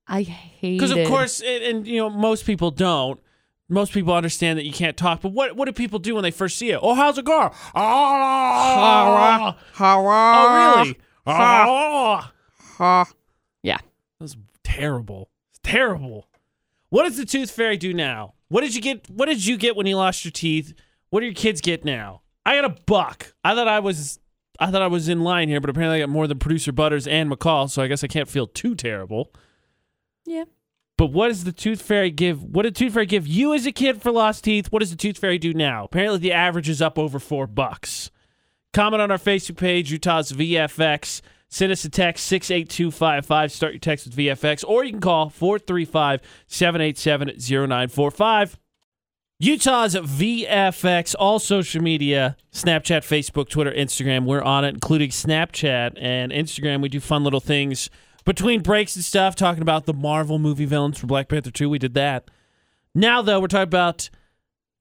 Because of course, and you know, most people don't. Most people understand that you can't talk. But what do people do when they first see it? Oh, how's it going? Oh, really? Yeah. That was terrible. It's terrible. What does the tooth fairy do now? What did you get when you lost your teeth? What do your kids get now? I got $1. I thought I was in line here, but apparently I got more than producer Butters and McCall, so I guess I can't feel too terrible. Yeah. But what did Tooth Fairy give you as a kid for lost teeth? What does the Tooth Fairy do now? Apparently the average is up over $4. Comment on our Facebook page, Utah's VFX. Send us a text 68255. Start your text with VFX, or you can call 435-787-0945. Utah's VFX, all social media, Snapchat, Facebook, Twitter, Instagram. We're on it, including Snapchat and Instagram. We do fun little things between breaks and stuff, talking about the Marvel movie villains for Black Panther 2. We did that. Now, though, we're talking about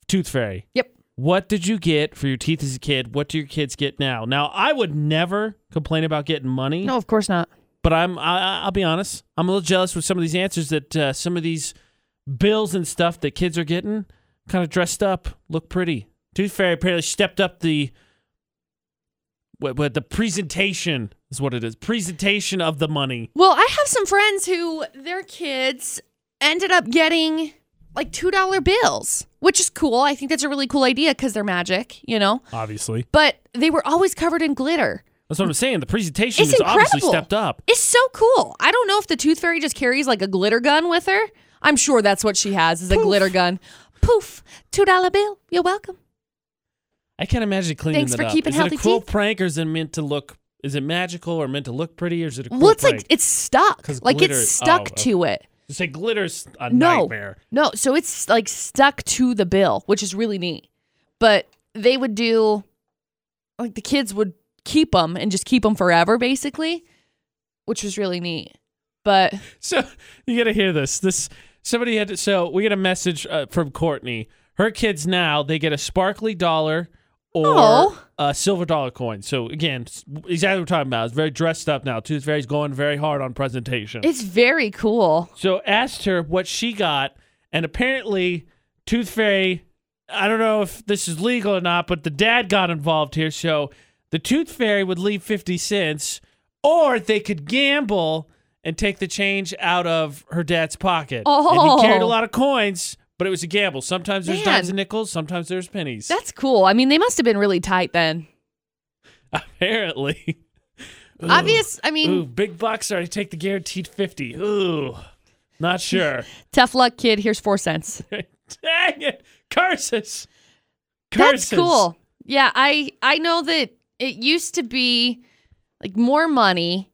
Tooth Fairy. Yep. What did you get for your teeth as a kid? What do your kids get now? Now, I would never complain about getting money. No, of course not. But I'll be honest. I'm a little jealous with some of these answers that some of these bills and stuff that kids are getting. Kind of dressed up, look pretty. Tooth Fairy apparently stepped up the presentation is what it is. Presentation of the money. Well, I have some friends who their kids ended up getting like $2 bills, which is cool. I think that's a really cool idea because they're magic, you know? Obviously. But they were always covered in glitter. That's what I'm saying. The presentation is obviously stepped up. It's so cool. I don't know if the Tooth Fairy just carries like a glitter gun with her. I'm sure that's what she has is a glitter gun. Poof, $2 bill. You're welcome. I can't imagine cleaning that up. Thanks for keeping healthy teeth. Is it a cool prank or is it meant to look... Is it magical or meant to look pretty or is it a cool prank? Well, it's like it's stuck. Like it's stuck to it. You say glitter's a nightmare. No, so it's like stuck to the bill, which is really neat. But they would do... Like the kids would keep them and just keep them forever, basically, which was really neat. But... So you got to hear this. somebody had to, so we get a message from Courtney. Her kids now, they get a sparkly dollar or a silver dollar coin. So again, exactly what we're talking about. It's very dressed up now. Tooth Fairy's going very hard on presentation. It's very cool. So asked her what she got, and apparently Tooth Fairy, I don't know if this is legal or not, but the dad got involved here. So the Tooth Fairy would leave 50 cents, or they could gamble and take the change out of her dad's pocket. Oh. And he carried a lot of coins, but it was a gamble. Sometimes there's dimes and nickels, sometimes there's pennies. That's cool. I mean, they must have been really tight then. Apparently. Ooh. Obvious, I mean... Ooh, big bucks already take the guaranteed 50. Ooh, not sure. Tough luck, kid. Here's 4 cents. Dang it! Curses! That's cool. Yeah, I know that it used to be like more money.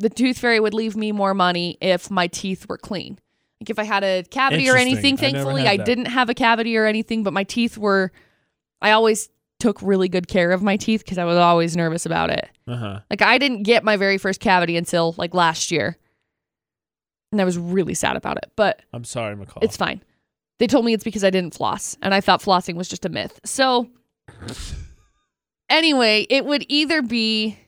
The Tooth Fairy would leave me more money if my teeth were clean. Like if I had a cavity or anything. Thankfully, I didn't have a cavity or anything, but my teeth were... I always took really good care of my teeth because I was always nervous about it. Uh-huh. Like I didn't get my very first cavity until like last year. And I was really sad about it, but... I'm sorry, McCall. It's fine. They told me it's because I didn't floss, and I thought flossing was just a myth. So anyway, it would either be...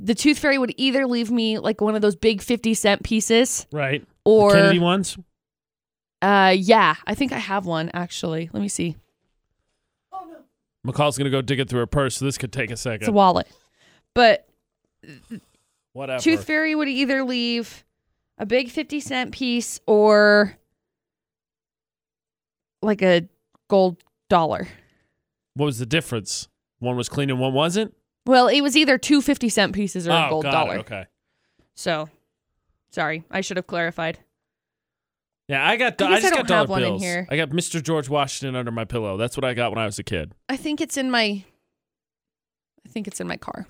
The Tooth Fairy would either leave me like one of those big 50-cent pieces. Right. Or... The Kennedy ones? Yeah. I think I have one, actually. Let me see. Oh, no. McCall's going to go dig it through her purse, so this could take a second. It's a wallet. But... Whatever. Tooth Fairy would either leave a big 50-cent piece or... like a gold dollar. What was the difference? One was clean and one wasn't? Well, it was either 2 50-cent pieces or a gold dollar. It. Okay. So, sorry. I should have clarified. Yeah, I just got dollar bills. One in here. I got Mr. George Washington under my pillow. That's what I got when I was a kid. I think it's in my car.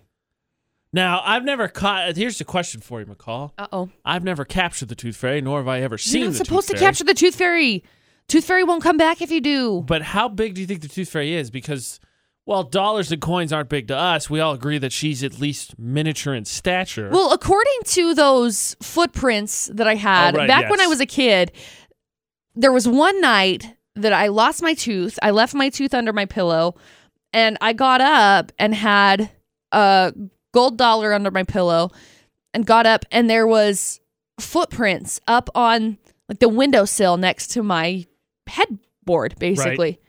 Now, I've never caught... Here's the question for you, McCall. Uh-oh. I've never captured the Tooth Fairy, nor have I ever seen the Tooth Fairy. You're not supposed to capture the Tooth Fairy. Tooth Fairy won't come back if you do. But how big do you think the Tooth Fairy is? Because, well, dollars and coins aren't big to us. We all agree that she's at least miniature in stature. Well, according to those footprints that I had when I was a kid, there was one night that I lost my tooth. I left my tooth under my pillow, and I got up and had a gold dollar under my pillow and got up, and there was footprints up on like the windowsill next to my headboard, basically. Right.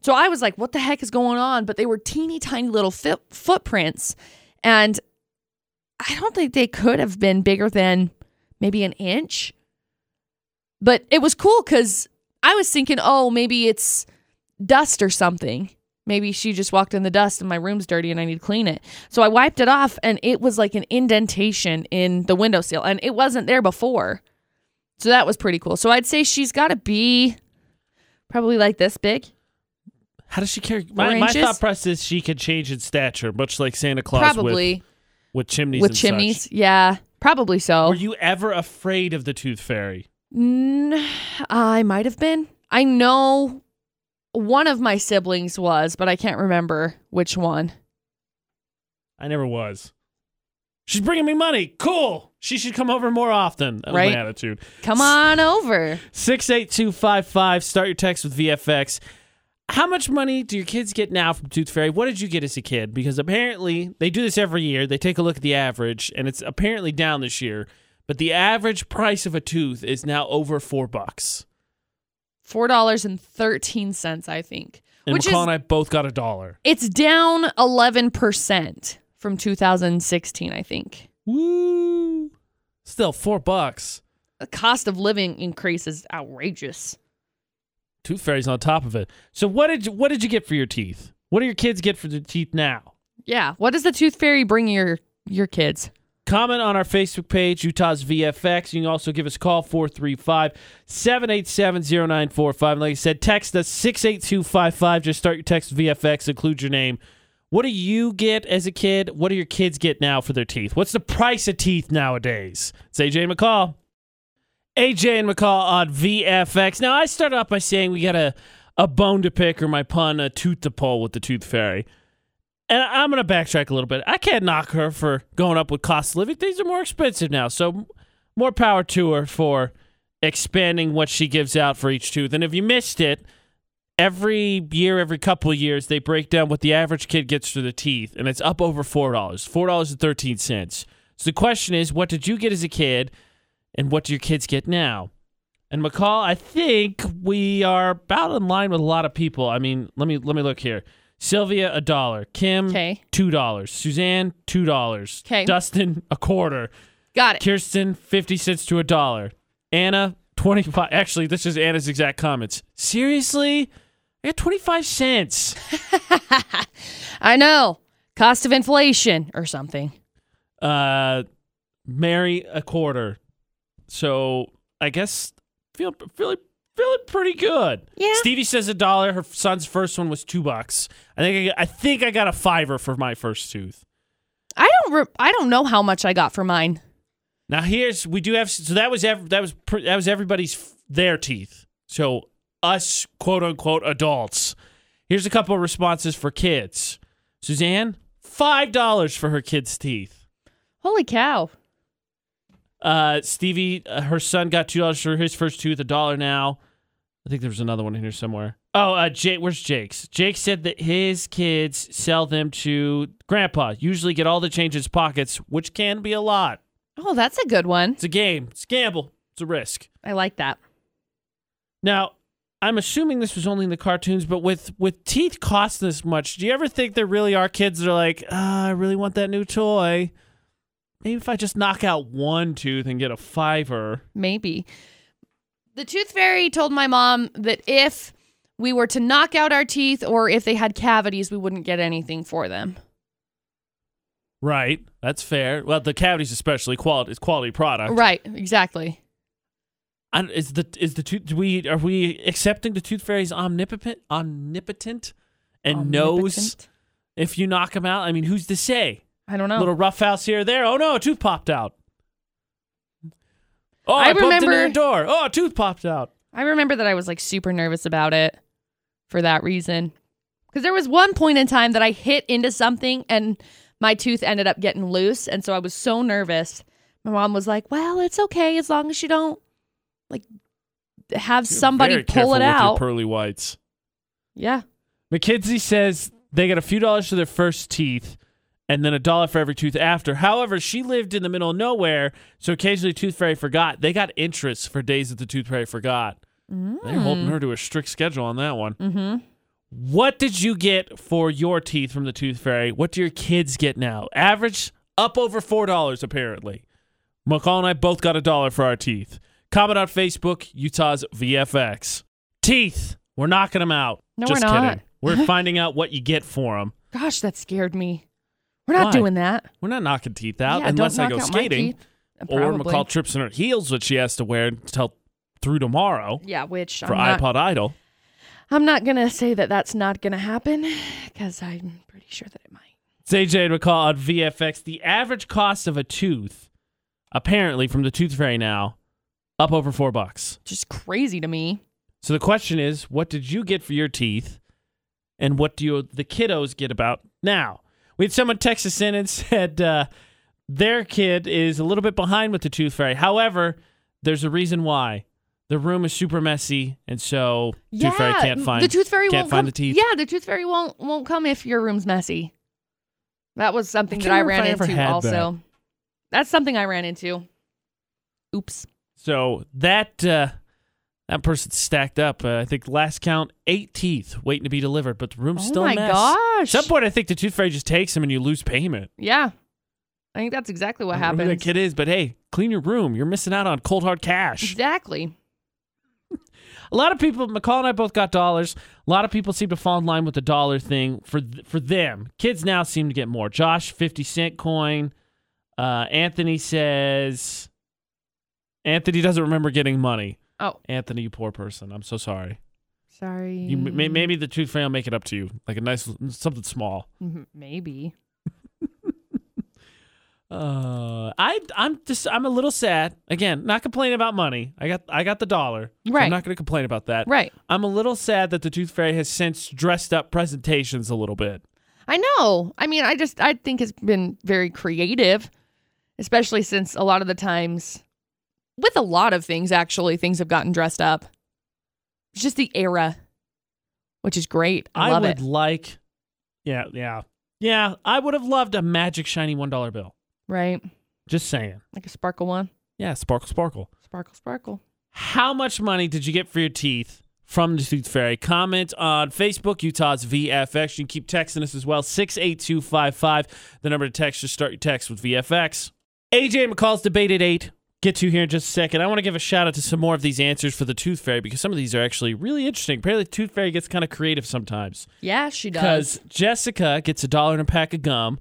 So I was like, what the heck is going on? But they were teeny tiny little footprints. And I don't think they could have been bigger than maybe an inch. But it was cool because I was thinking, oh, maybe it's dust or something. Maybe she just walked in the dust and my room's dirty and I need to clean it. So I wiped it off and it was like an indentation in the windowsill. And it wasn't there before. So that was pretty cool. So I'd say she's got to be probably like this big. How does she carry? My thought process is she could change in stature, much like Santa Claus with chimneys. With and chimneys, such. Yeah, probably so. Were you ever afraid of the Tooth Fairy? I might have been. I know one of my siblings was, but I can't remember which one. I never was. She's bringing me money. Cool. She should come over more often. That was my attitude. Come on over. 68255. Start your text with VFX. How much money do your kids get now from Tooth Fairy? What did you get as a kid? Because apparently they do this every year. They take a look at the average, and it's apparently down this year. But the average price of a tooth is now over $4. $4.13, I think. And McCall and I both got a dollar. It's down 11%. From 2016, I think. Woo! Still $4. The cost of living increase is outrageous. Tooth Fairy's on top of it. So what did you get for your teeth? What do your kids get for their teeth now? Yeah. What does the Tooth Fairy bring your kids? Comment on our Facebook page, Utah's VFX. You can also give us a call, 435-787-0945. Like I said, text us 68255. Just start your text VFX. Include your name. What do you get as a kid? What do your kids get now for their teeth? What's the price of teeth nowadays? It's AJ and McCall. AJ and McCall on VFX. Now, I started off by saying we got a bone to pick, or my pun, a tooth to pull with the Tooth Fairy. And I'm going to backtrack a little bit. I can't knock her for going up with cost of living. Things are more expensive now, so more power to her for expanding what she gives out for each tooth. And if you missed it, every year, every couple of years, they break down what the average kid gets for the teeth, and it's up over $4, $4.13. So the question is, what did you get as a kid, and what do your kids get now? And McCall, I think we are about in line with a lot of people. I mean, let me look here. Sylvia, $1. Kim, Kay. $2. Suzanne, $2. Kay. Dustin, $0.25. Got it. Kirsten, 50 cents to $1. Anna, 25. Actually, this is Anna's exact comments. Seriously? I got 25 cents. I know. Cost of inflation or something. Mary, $0.25. So I guess feeling pretty good. Yeah. Stevie says $1. Her son's first one was $2. I think I got a $5 for my first tooth. I don't know how much I got for mine. Now that was everybody's their teeth. So us quote unquote adults. Here's a couple of responses for kids. Suzanne, $5 for her kids' teeth. Holy cow. Stevie, her son got $2 for his first tooth, $1 now. I think there was another one in here somewhere. Oh, Jake, where's Jake's? Jake said that his kids sell them to Grandpa. Usually get all the change in his pockets, which can be a lot. Oh, that's a good one. It's a game. It's a gamble. It's a risk. I like that. Now, I'm assuming this was only in the cartoons, but with teeth costing this much, do you ever think there really are kids that are like, I really want that new toy? Maybe if I just knock out one tooth and get a $5. Maybe. The Tooth Fairy told my mom that if we were to knock out our teeth or if they had cavities, we wouldn't get anything for them. Right. That's fair. Well, the cavities especially, it's quality product. Right. Exactly. And is the tooth, are we accepting the Tooth Fairy's omnipotent and knows if you knock them out? I mean, who's to say? I don't know. Little roughhouse here or there. Oh, no, a tooth popped out. Oh, I bumped into your door. Oh, a tooth popped out. I remember that I was, super nervous about it for that reason. Because there was one point in time that I hit into something, and my tooth ended up getting loose, and so I was so nervous. My mom was like, well, it's okay as long as you don't, have somebody pull it out. With your pearly whites. Yeah. McKinsey says they got a few dollars for their first teeth, and then $1 for every tooth after. However, she lived in the middle of nowhere, so occasionally Tooth Fairy forgot. They got interest for days that the Tooth Fairy forgot. Mm. They're holding her to a strict schedule on that one. Mm-hmm. What did you get for your teeth from the Tooth Fairy? What do your kids get now? Average, up over $4, apparently. McCall and I both got $1 for our teeth. Comment on Facebook, Utah's VFX. Teeth, we're knocking them out. No, just we're not. Kidding. We're finding out what you get for them. Gosh, that scared me. We're not doing that. We're not knocking teeth out unless I go skating. Or McCall trips in her heels, which she has to wear until through tomorrow. Yeah, which for iPod Idol. I'm not going to say that that's not going to happen because I'm pretty sure that it might. It's AJ and McCall on VFX. The average cost of a tooth, apparently from the Tooth Fairy now, up over $4. Just crazy to me. So the question is, what did you get for your teeth and what do the kiddos get about now? We had someone text us in and said their kid is a little bit behind with the Tooth Fairy. However, there's a reason why. The room is super messy, and so Tooth Fairy can't find the Tooth Fairy. Can't find the teeth. Yeah, the Tooth Fairy won't come if your room's messy. That was something that I ran into also. That's something I ran into. Oops. So that person stacked up. I think last count, 8 teeth waiting to be delivered, but the room's still a mess. Oh my gosh! At some point, I think the Tooth Fairy just takes them and you lose payment. Yeah, I think that's exactly what happens. I don't know who that kid is, but hey, clean your room. You're missing out on cold hard cash. Exactly. A lot of people, McCall and I both got $1. A lot of people seem to fall in line with the dollar thing for them. Kids now seem to get more. Josh, 50-cent coin. Anthony says, Anthony doesn't remember getting money. Oh. Anthony, you poor person. I'm so sorry. Sorry. You, maybe the Tooth Fairy will make it up to you. Like a nice, something small. Maybe. I'm a little sad. Again, not complaining about money. I got the $1. Right. So I'm not going to complain about that. Right. I'm a little sad that the Tooth Fairy has since dressed up presentations a little bit. I know. I mean, I think it's been very creative, especially since a lot of the times With a lot of things, actually, things have gotten dressed up. It's just the era, which is great. I love it. Yeah, I would have loved a magic shiny $1 bill. Right. Just saying. Like a sparkle one? Yeah, sparkle, sparkle. Sparkle, sparkle. How much money did you get for your teeth from the Tooth Fairy? Comment on Facebook, Utah's VFX. You can keep texting us as well. 68255, the number to text. Just start your text with VFX. AJ McCall's Debate at 8. Get to here in just a second. I want to give a shout out to some more of these answers for the Tooth Fairy because some of these are actually really interesting. Apparently, the Tooth Fairy gets kind of creative sometimes. Yeah, she does. Because Jessica gets $1 and a pack of gum,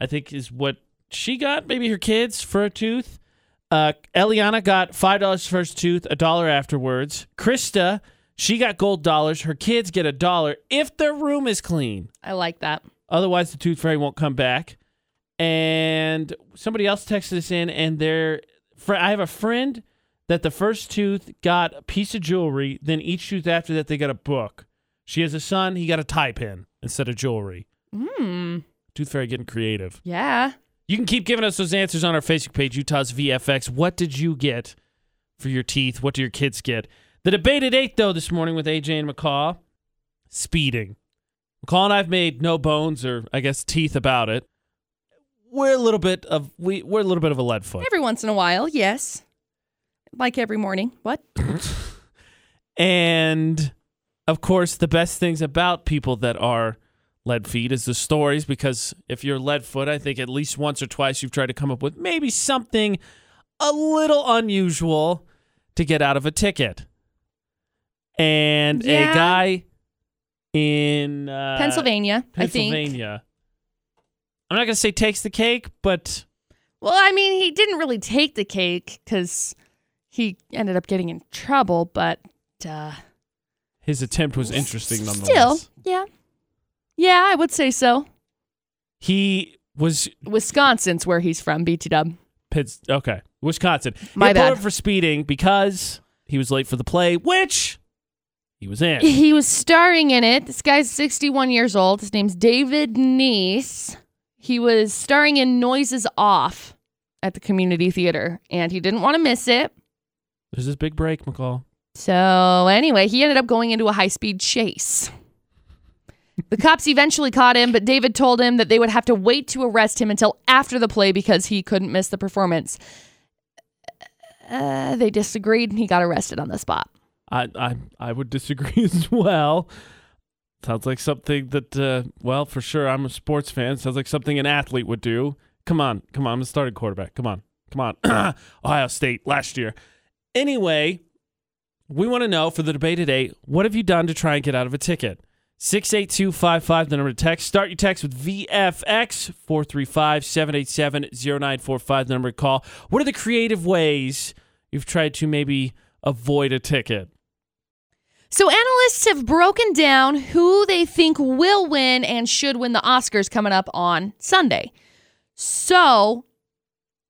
I think is what she got, maybe her kids, for a tooth. Eliana got $5 first tooth, $1 afterwards. Krista, she got gold dollars. Her kids get $1 if their room is clean. I like that. Otherwise, the Tooth Fairy won't come back. And somebody else texted us in, and they're... I have a friend that the first tooth got a piece of jewelry, then each tooth after that they got a book. She has a son, he got a tie pin instead of jewelry. Tooth Fairy getting creative. Yeah. You can keep giving us those answers on our Facebook page, Utah's VFX. What did you get for your teeth? What do your kids get? The Debate at 8, though, this morning with AJ and McCall. Speeding. McCall and I have made no bones or, I guess, teeth about it. We're a little bit of a lead foot. Every once in a while, yes. Like every morning. What? And of course, the best things about people that are lead feet is the stories, because if you're lead foot, I think at least once or twice you've tried to come up with maybe something a little unusual to get out of a ticket. And a guy in Pennsylvania, I think. I'm not going to say takes the cake, but... Well, I mean, he didn't really take the cake because he ended up getting in trouble, but... his attempt was interesting nonetheless. Still, yeah. Yeah, I would say so. He was... Wisconsin's where he's from, BTW. Okay, Wisconsin. My bad. He pulled up for speeding because he was late for the play, which he was in. He was starring in it. This guy's 61 years old. His name's David Neese. He was starring in Noises Off at the community theater, and he didn't want to miss it. There's this big break, McCall. So anyway, he ended up going into a high-speed chase. The cops eventually caught him, but David told him that they would have to wait to arrest him until after the play because he couldn't miss the performance. They disagreed, and he got arrested on the spot. I would disagree as well. Sounds like something that, well, for sure, I'm a sports fan. Sounds like something an athlete would do. Come on, I'm a starting quarterback. Come on. Ohio State last year. Anyway, we want to know for the Debate today, what have you done to try and get out of a ticket? 68255, the number to text. Start your text with VFX, 435-787-0945, the number to call. What are the creative ways you've tried to maybe avoid a ticket? So analysts have broken down who they think will win and should win the Oscars coming up on Sunday. So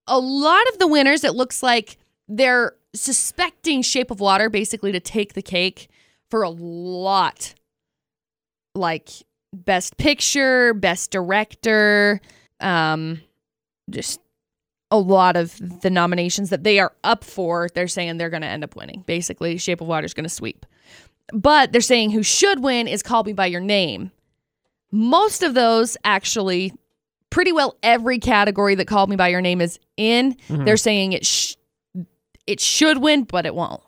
a lot of the winners, it looks like they're suspecting Shape of Water basically to take the cake for a lot. Like Best Picture, Best Director, just a lot of the nominations that they are up for, they're saying they're going to end up winning. Basically, Shape of Water is going to sweep. But they're saying who should win is Call Me By Your Name. Most of those, actually, pretty well every category that Call Me By Your Name is in, they're saying it should win, but it won't.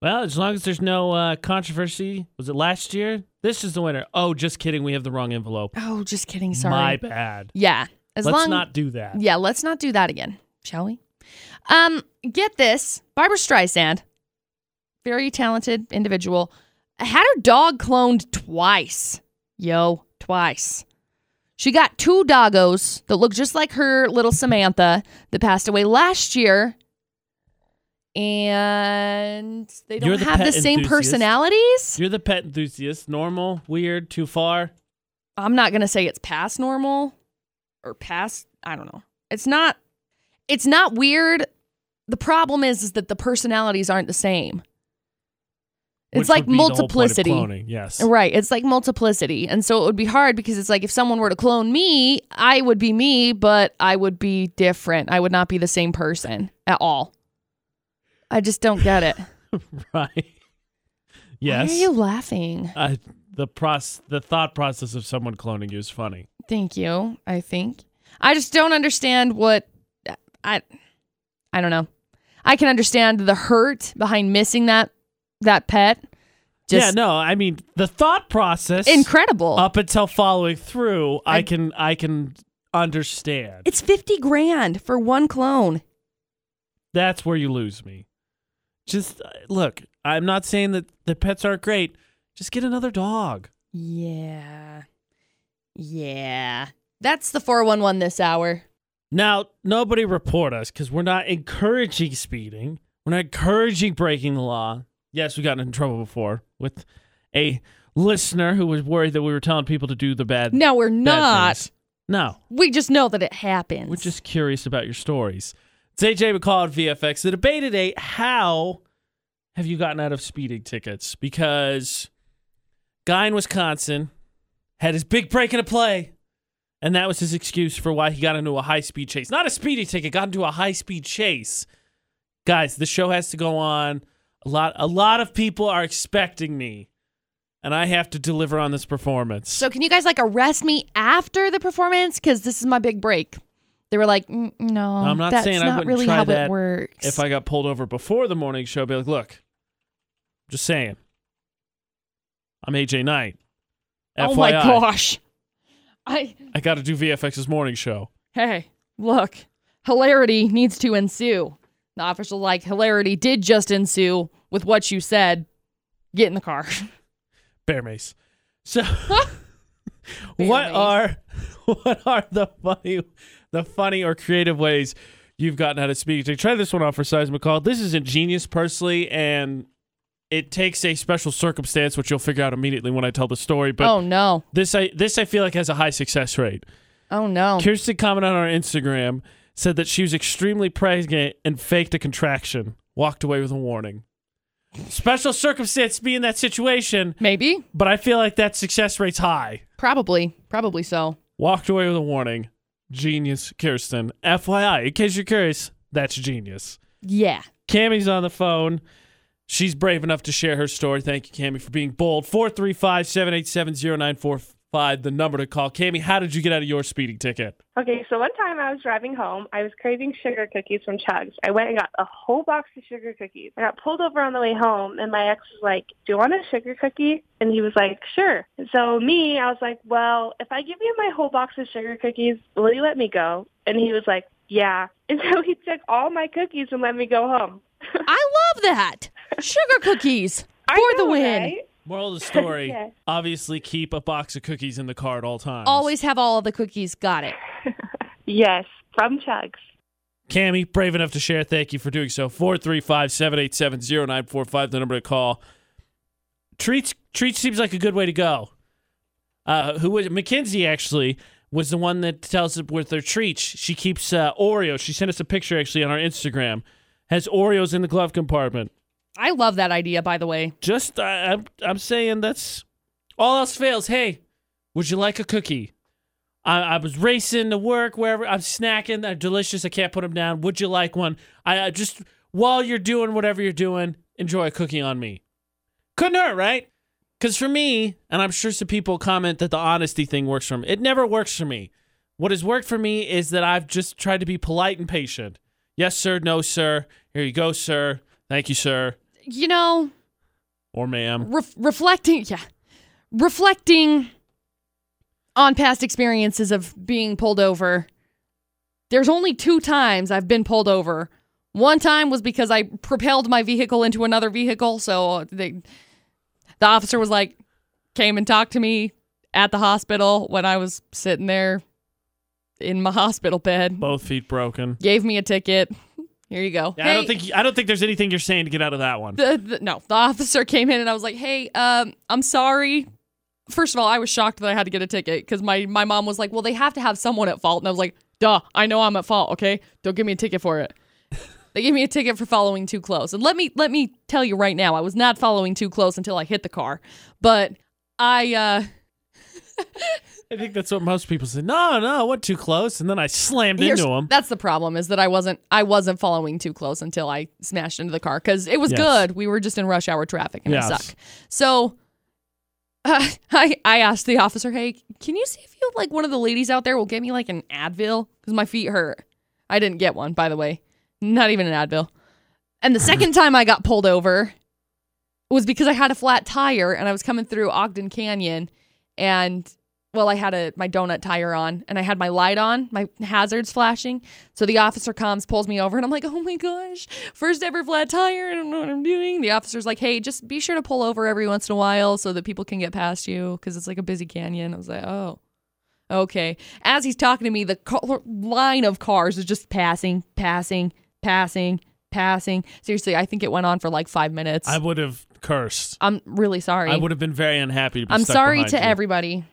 Well, as long as there's no controversy. Was it last year? This is the winner. Oh, just kidding. We have the wrong envelope. Oh, just kidding. Sorry. My bad. Yeah. Let's not do that. Yeah, let's not do that again, shall we? Get this. Barbra Streisand. Very talented individual. Had her dog cloned twice. Twice. She got two doggos that look just like her little Samantha that passed away last year. And they don't have the same personalities. You're the pet enthusiast. Normal, weird, too far. I'm not going to say it's past normal or past, I don't know. It's not weird. The problem is that the personalities aren't the same. It's like multiplicity. The whole point of cloning, yes. Right. It's like multiplicity. And so it would be hard because it's like if someone were to clone me, I would be me, but I would be different. I would not be the same person at all. I just don't get it. Right. Yes. Why are you laughing? The thought process of someone cloning you is funny. Thank you, I think. I just don't understand what... I don't know. I can understand the hurt behind missing that pet. Just I mean, the thought process... Incredible. Up until following through, I can understand. It's $50,000 for one clone. That's where you lose me. Just, look, I'm not saying that the pets aren't great. Just get another dog. Yeah. Yeah. That's the 411 this hour. Now, nobody report us because we're not encouraging speeding. We're not encouraging breaking the law. Yes, we got in trouble before with a listener who was worried that we were telling people to do the bad things. No, we're not. Things. No. We just know that it happens. We're just curious about your stories. It's AJ McCall at VFX. The debate today, how have you gotten out of speeding tickets? Because guy in Wisconsin had his big break in a play, and that was his excuse for why he got into a high-speed chase. Not a speeding ticket, got into a high-speed chase. Guys, the show has to go on. A lot of people are expecting me, and I have to deliver on this performance. So can you guys, arrest me after the performance? Because this is my big break. They were like, no, I'm not saying I wouldn't really try that. It works. If I got pulled over before the morning show, I'd be like, look, just saying. I'm AJ Knight. FYI. Oh my gosh. I got to do VFX's morning show. Hey, look, hilarity needs to ensue. The official hilarity did just ensue with what you said. Get in the car. Bear mace. So what are the funny or creative ways you've gotten out of speeding? Try this one out for Size McCall. This is ingenious personally, and it takes a special circumstance, which you'll figure out immediately when I tell the story. But oh, no. This I feel like has a high success rate. Oh, no. Kirsten commented on our Instagram, said that she was extremely pregnant and faked a contraction. Walked away with a warning. Special circumstance to be in that situation. Maybe. But I feel like that success rate's high. Probably. Probably so. Walked away with a warning. Genius, Kirsten. FYI, in case you're curious, that's genius. Yeah. Cammy's on the phone. She's brave enough to share her story. Thank you, Cammie, for being bold. 435-787-0945, the number to call. Cammie, how did you get out of your speeding ticket? Okay, so one time I was driving home. I was craving sugar cookies from Chugg's. I went and got a whole box of sugar cookies. I got pulled over on the way home, and my ex was like, do you want a sugar cookie? And he was like, sure. And so me, I was like, well, if I give you my whole box of sugar cookies, will you let me go? And he was like, yeah. And so he took all my cookies and let me go home. I love that. Sugar cookies for the win. Right? Moral of the story, yeah. Obviously keep a box of cookies in the car at all times. Always have all of the cookies. Got it. Yes, from Chugg's. Cammie, brave enough to share. Thank you for doing so. 435-787-0945, the number to call. Treats seems like a good way to go. Who was McKinsey, actually, was the one that tells us with their treats. She keeps Oreos. She sent us a picture, actually, on our Instagram. Has Oreos in the glove compartment. I love that idea, by the way. Just, I'm saying that's... All else fails. Hey, would you like a cookie? I was racing to work, wherever. I'm snacking. They're delicious. I can't put them down. Would you like one? I just, while you're doing whatever you're doing, enjoy a cookie on me. Couldn't hurt, right? Because for me, and I'm sure some people comment that the honesty thing works for me. It never works for me. What has worked for me is that I've just tried to be polite and patient. Yes, sir. No, sir. Here you go, sir. Thank you, sir. You know, or ma'am, reflecting on past experiences of being pulled over. There's only 2 times I've been pulled over. One time was because I propelled my vehicle into another vehicle. So the officer was like, came and talked to me at the hospital when I was sitting there in my hospital bed. Both feet broken. Gave me a ticket. Here you go. Yeah, hey, I don't think there's anything you're saying to get out of that one. The officer came in and I was like, hey, I'm sorry. First of all, I was shocked that I had to get a ticket because my mom was like, well, they have to have someone at fault. And I was like, duh, I know I'm at fault, okay? Don't give me a ticket for it. They gave me a ticket for following too close. And let me tell you right now, I was not following too close until I hit the car. But I I think that's what most people say. No, I went too close, and then I slammed into him. That's the problem, is that I wasn't following too close until I smashed into the car, because it was good. We were just in rush hour traffic, and it sucked. So I asked the officer, hey, can you see if you, like, one of the ladies out there will get me, like, an Advil? Because my feet hurt. I didn't get one, by the way. Not even an Advil. And the second time I got pulled over was because I had a flat tire, and I was coming through Ogden Canyon, and... Well, I had my donut tire on, and I had my light on, my hazards flashing. So the officer comes, pulls me over, and I'm like, oh my gosh, first ever flat tire. I don't know what I'm doing. The officer's like, hey, just be sure to pull over every once in a while so that people can get past you, because it's like a busy canyon. I was like, oh, okay. As he's talking to me, the line of cars is just passing. Seriously, I think it went on for like 5 minutes. I would have cursed. I'm really sorry. I would have been very unhappy to be stuck behind you. I'm sorry to everybody.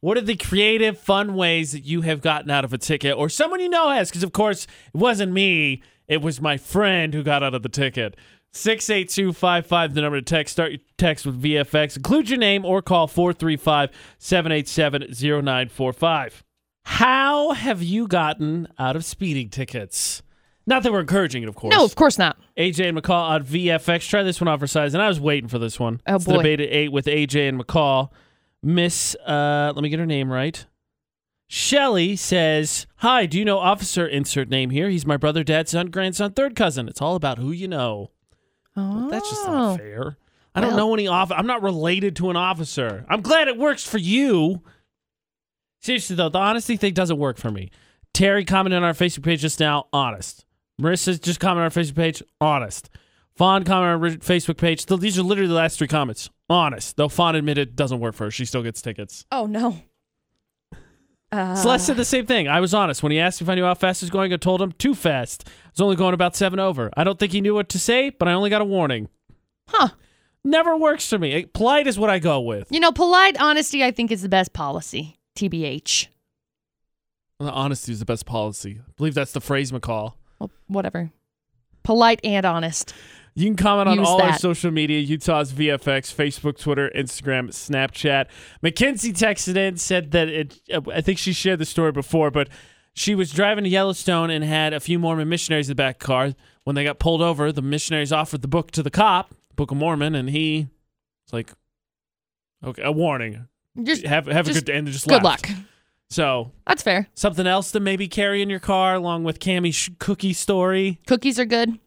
What are the creative, fun ways that you have gotten out of a ticket, or someone you know has? Because, of course, it wasn't me. It was my friend who got out of the ticket. 68255, the number to text. Start your text with VFX. Include your name or call 435-787-0945. How have you gotten out of speeding tickets? Not that we're encouraging it, of course. No, of course not. AJ and McCall on VFX. Try this one off for size, and I was waiting for this one. Oh, it's boy. The debate at 8 with AJ and McCall. Miss, let me get her name right. Shelly says, hi, do you know officer insert name here? He's my brother, dad, son, grandson, third cousin. It's all about who you know. Oh. Well, that's just not fair. I don't know any officer. I'm not related to an officer. I'm glad it works for you. Seriously, though, the honesty thing doesn't work for me. Terry commented on our Facebook page just now, honest. Marissa just commented on our Facebook page, honest. Fawn commented on our Facebook page. Still, these are literally the last three comments. Honest, though Fawn admitted it doesn't work for her. She still gets tickets. Oh, no. Celeste said the same thing. I was honest. When he asked if I knew how fast he was going, I told him too fast. I was only going about 7 over. I don't think he knew what to say, but I only got a warning. Huh. Never works for me. Polite is what I go with. You know, polite honesty, I think, is the best policy. TBH. Well, honesty is the best policy. I believe that's the phrase, McCall. Well, whatever. Polite and honest. You can comment on all our social media, Utah's VFX, Facebook, Twitter, Instagram, Snapchat. Mackenzie texted in, said that I think she shared the story before, but she was driving to Yellowstone and had a few Mormon missionaries in the back car. When they got pulled over, the missionaries offered the book to the cop, Book of Mormon, and he was like, okay, a warning. Just have a good day, and they just left. Good luck. So that's fair. Something else to maybe carry in your car along with Cammie's cookie story. Cookies are good.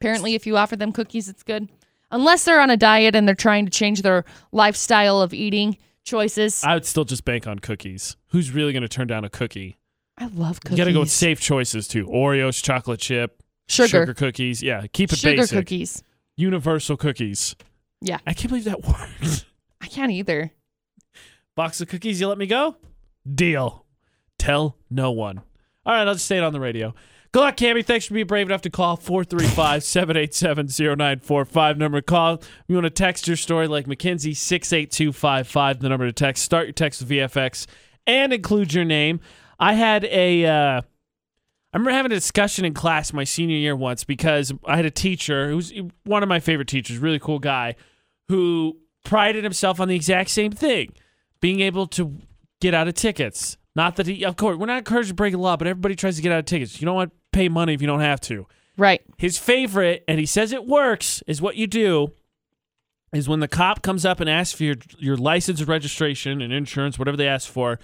Apparently, if you offer them cookies, it's good. Unless they're on a diet and they're trying to change their lifestyle of eating choices. I would still just bank on cookies. Who's really going to turn down a cookie? I love cookies. You got to go with safe choices, too. Oreos, chocolate chip, sugar cookies. Yeah, keep it basic. Sugar cookies. Universal cookies. Yeah. I can't believe that worked. I can't either. Box of cookies, you let me go? Deal. Tell no one. All right, I'll just say it on the radio. Good luck, Cammie. Thanks for being brave enough to call 435-787-0945. Number to call. You want to text your story like Mackenzie, 68255, the number to text. Start your text with VFX and include your name. I remember having a discussion in class my senior year once because I had a teacher who was one of my favorite teachers, really cool guy, who prided himself on the exact same thing, being able to get out of tickets. Not that of course, we're not encouraged to break the law, but everybody tries to get out of tickets. You don't want to pay money if you don't have to. Right. His favorite, and he says it works, is what you do is when the cop comes up and asks for your license or registration and insurance, whatever they ask for,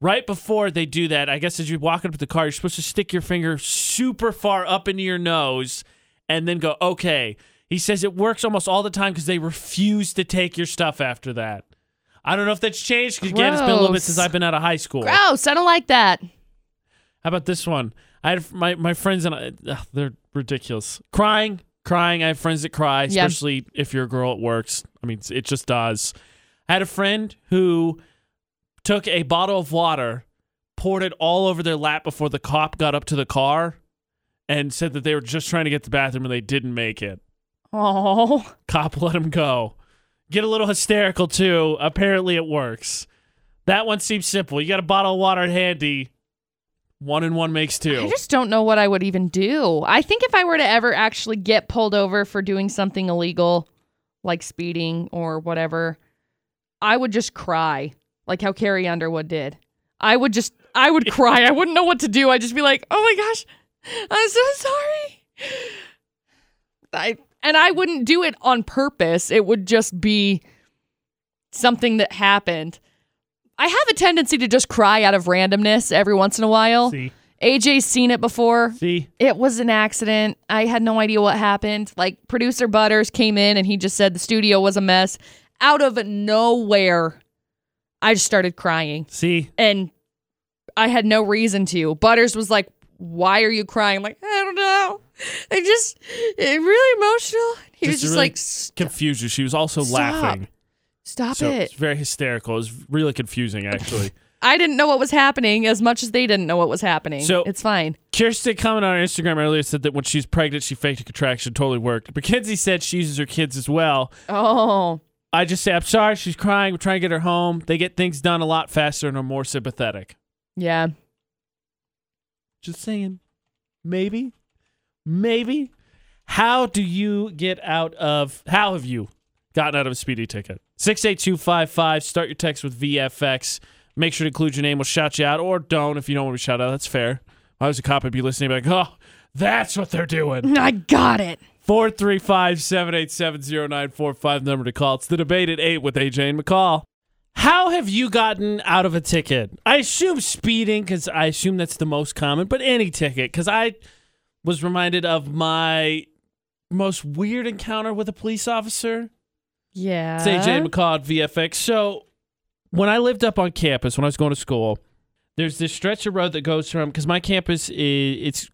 right before they do that, I guess as you're walking up to the car, you're supposed to stick your finger super far up into your nose and then go, okay. He says it works almost all the time because they refuse to take your stuff after that. I don't know if that's changed because, again, it's been a little bit since I've been out of high school. Gross. I don't like that. How about this one? I had my friends, and they're ridiculous. Crying. I have friends that cry, especially if you're a girl, it works. I mean, it just does. I had a friend who took a bottle of water, poured it all over their lap before the cop got up to the car, and said that they were just trying to get to the bathroom, and they didn't make it. Oh. Cop let him go. Get a little hysterical, too. Apparently, it works. That one seems simple. You got a bottle of water handy. 1 and 1 makes 2. I just don't know what I would even do. I think if I were to ever actually get pulled over for doing something illegal, like speeding or whatever, I would just cry. like how Carrie Underwood did. I would cry. I wouldn't know what to do. I'd just be like, oh my gosh, I'm so sorry. And I wouldn't do it on purpose. It would just be something that happened. I have a tendency to just cry out of randomness every once in a while. See? AJ's seen it before. See? It was an accident. I had no idea what happened. Like, producer Butters came in and he just said the studio was a mess. Out of nowhere, I just started crying. See? And I had no reason to. Butters was like, why are you crying? I'm like, I don't know. I'm really emotional. He was just really like... confused you. She was also laughing. Stop so it. It's very hysterical. It was really confusing, actually. I didn't know what was happening as much as they didn't know what was happening. So it's fine. Kirsten commented on Instagram earlier, said that when she's pregnant, she faked a contraction. Totally worked. Mackenzie said she uses her kids as well. Oh. I just say, I'm sorry. She's crying. We're trying to get her home. They get things done a lot faster and are more sympathetic. Yeah. Just saying. Maybe. How have you gotten out of a speeding ticket? 68255. Start your text with VFX. Make sure to include your name. We'll shout you out, or don't if you don't want to be shout out. That's fair. If I was a cop, I'd be listening, be like, oh, that's what they're doing. I got it. 435-787-0945, number to call. It's The Debate at 8 with AJ and McCall. How have you gotten out of a ticket? I assume speeding, because I assume that's the most common, but any ticket, because I was reminded of my most weird encounter with a police officer. Yeah. It's AJ and McCall at VFX. So... when I lived up on campus, when I was going to school, there's this stretch of road that goes from, because my campus it's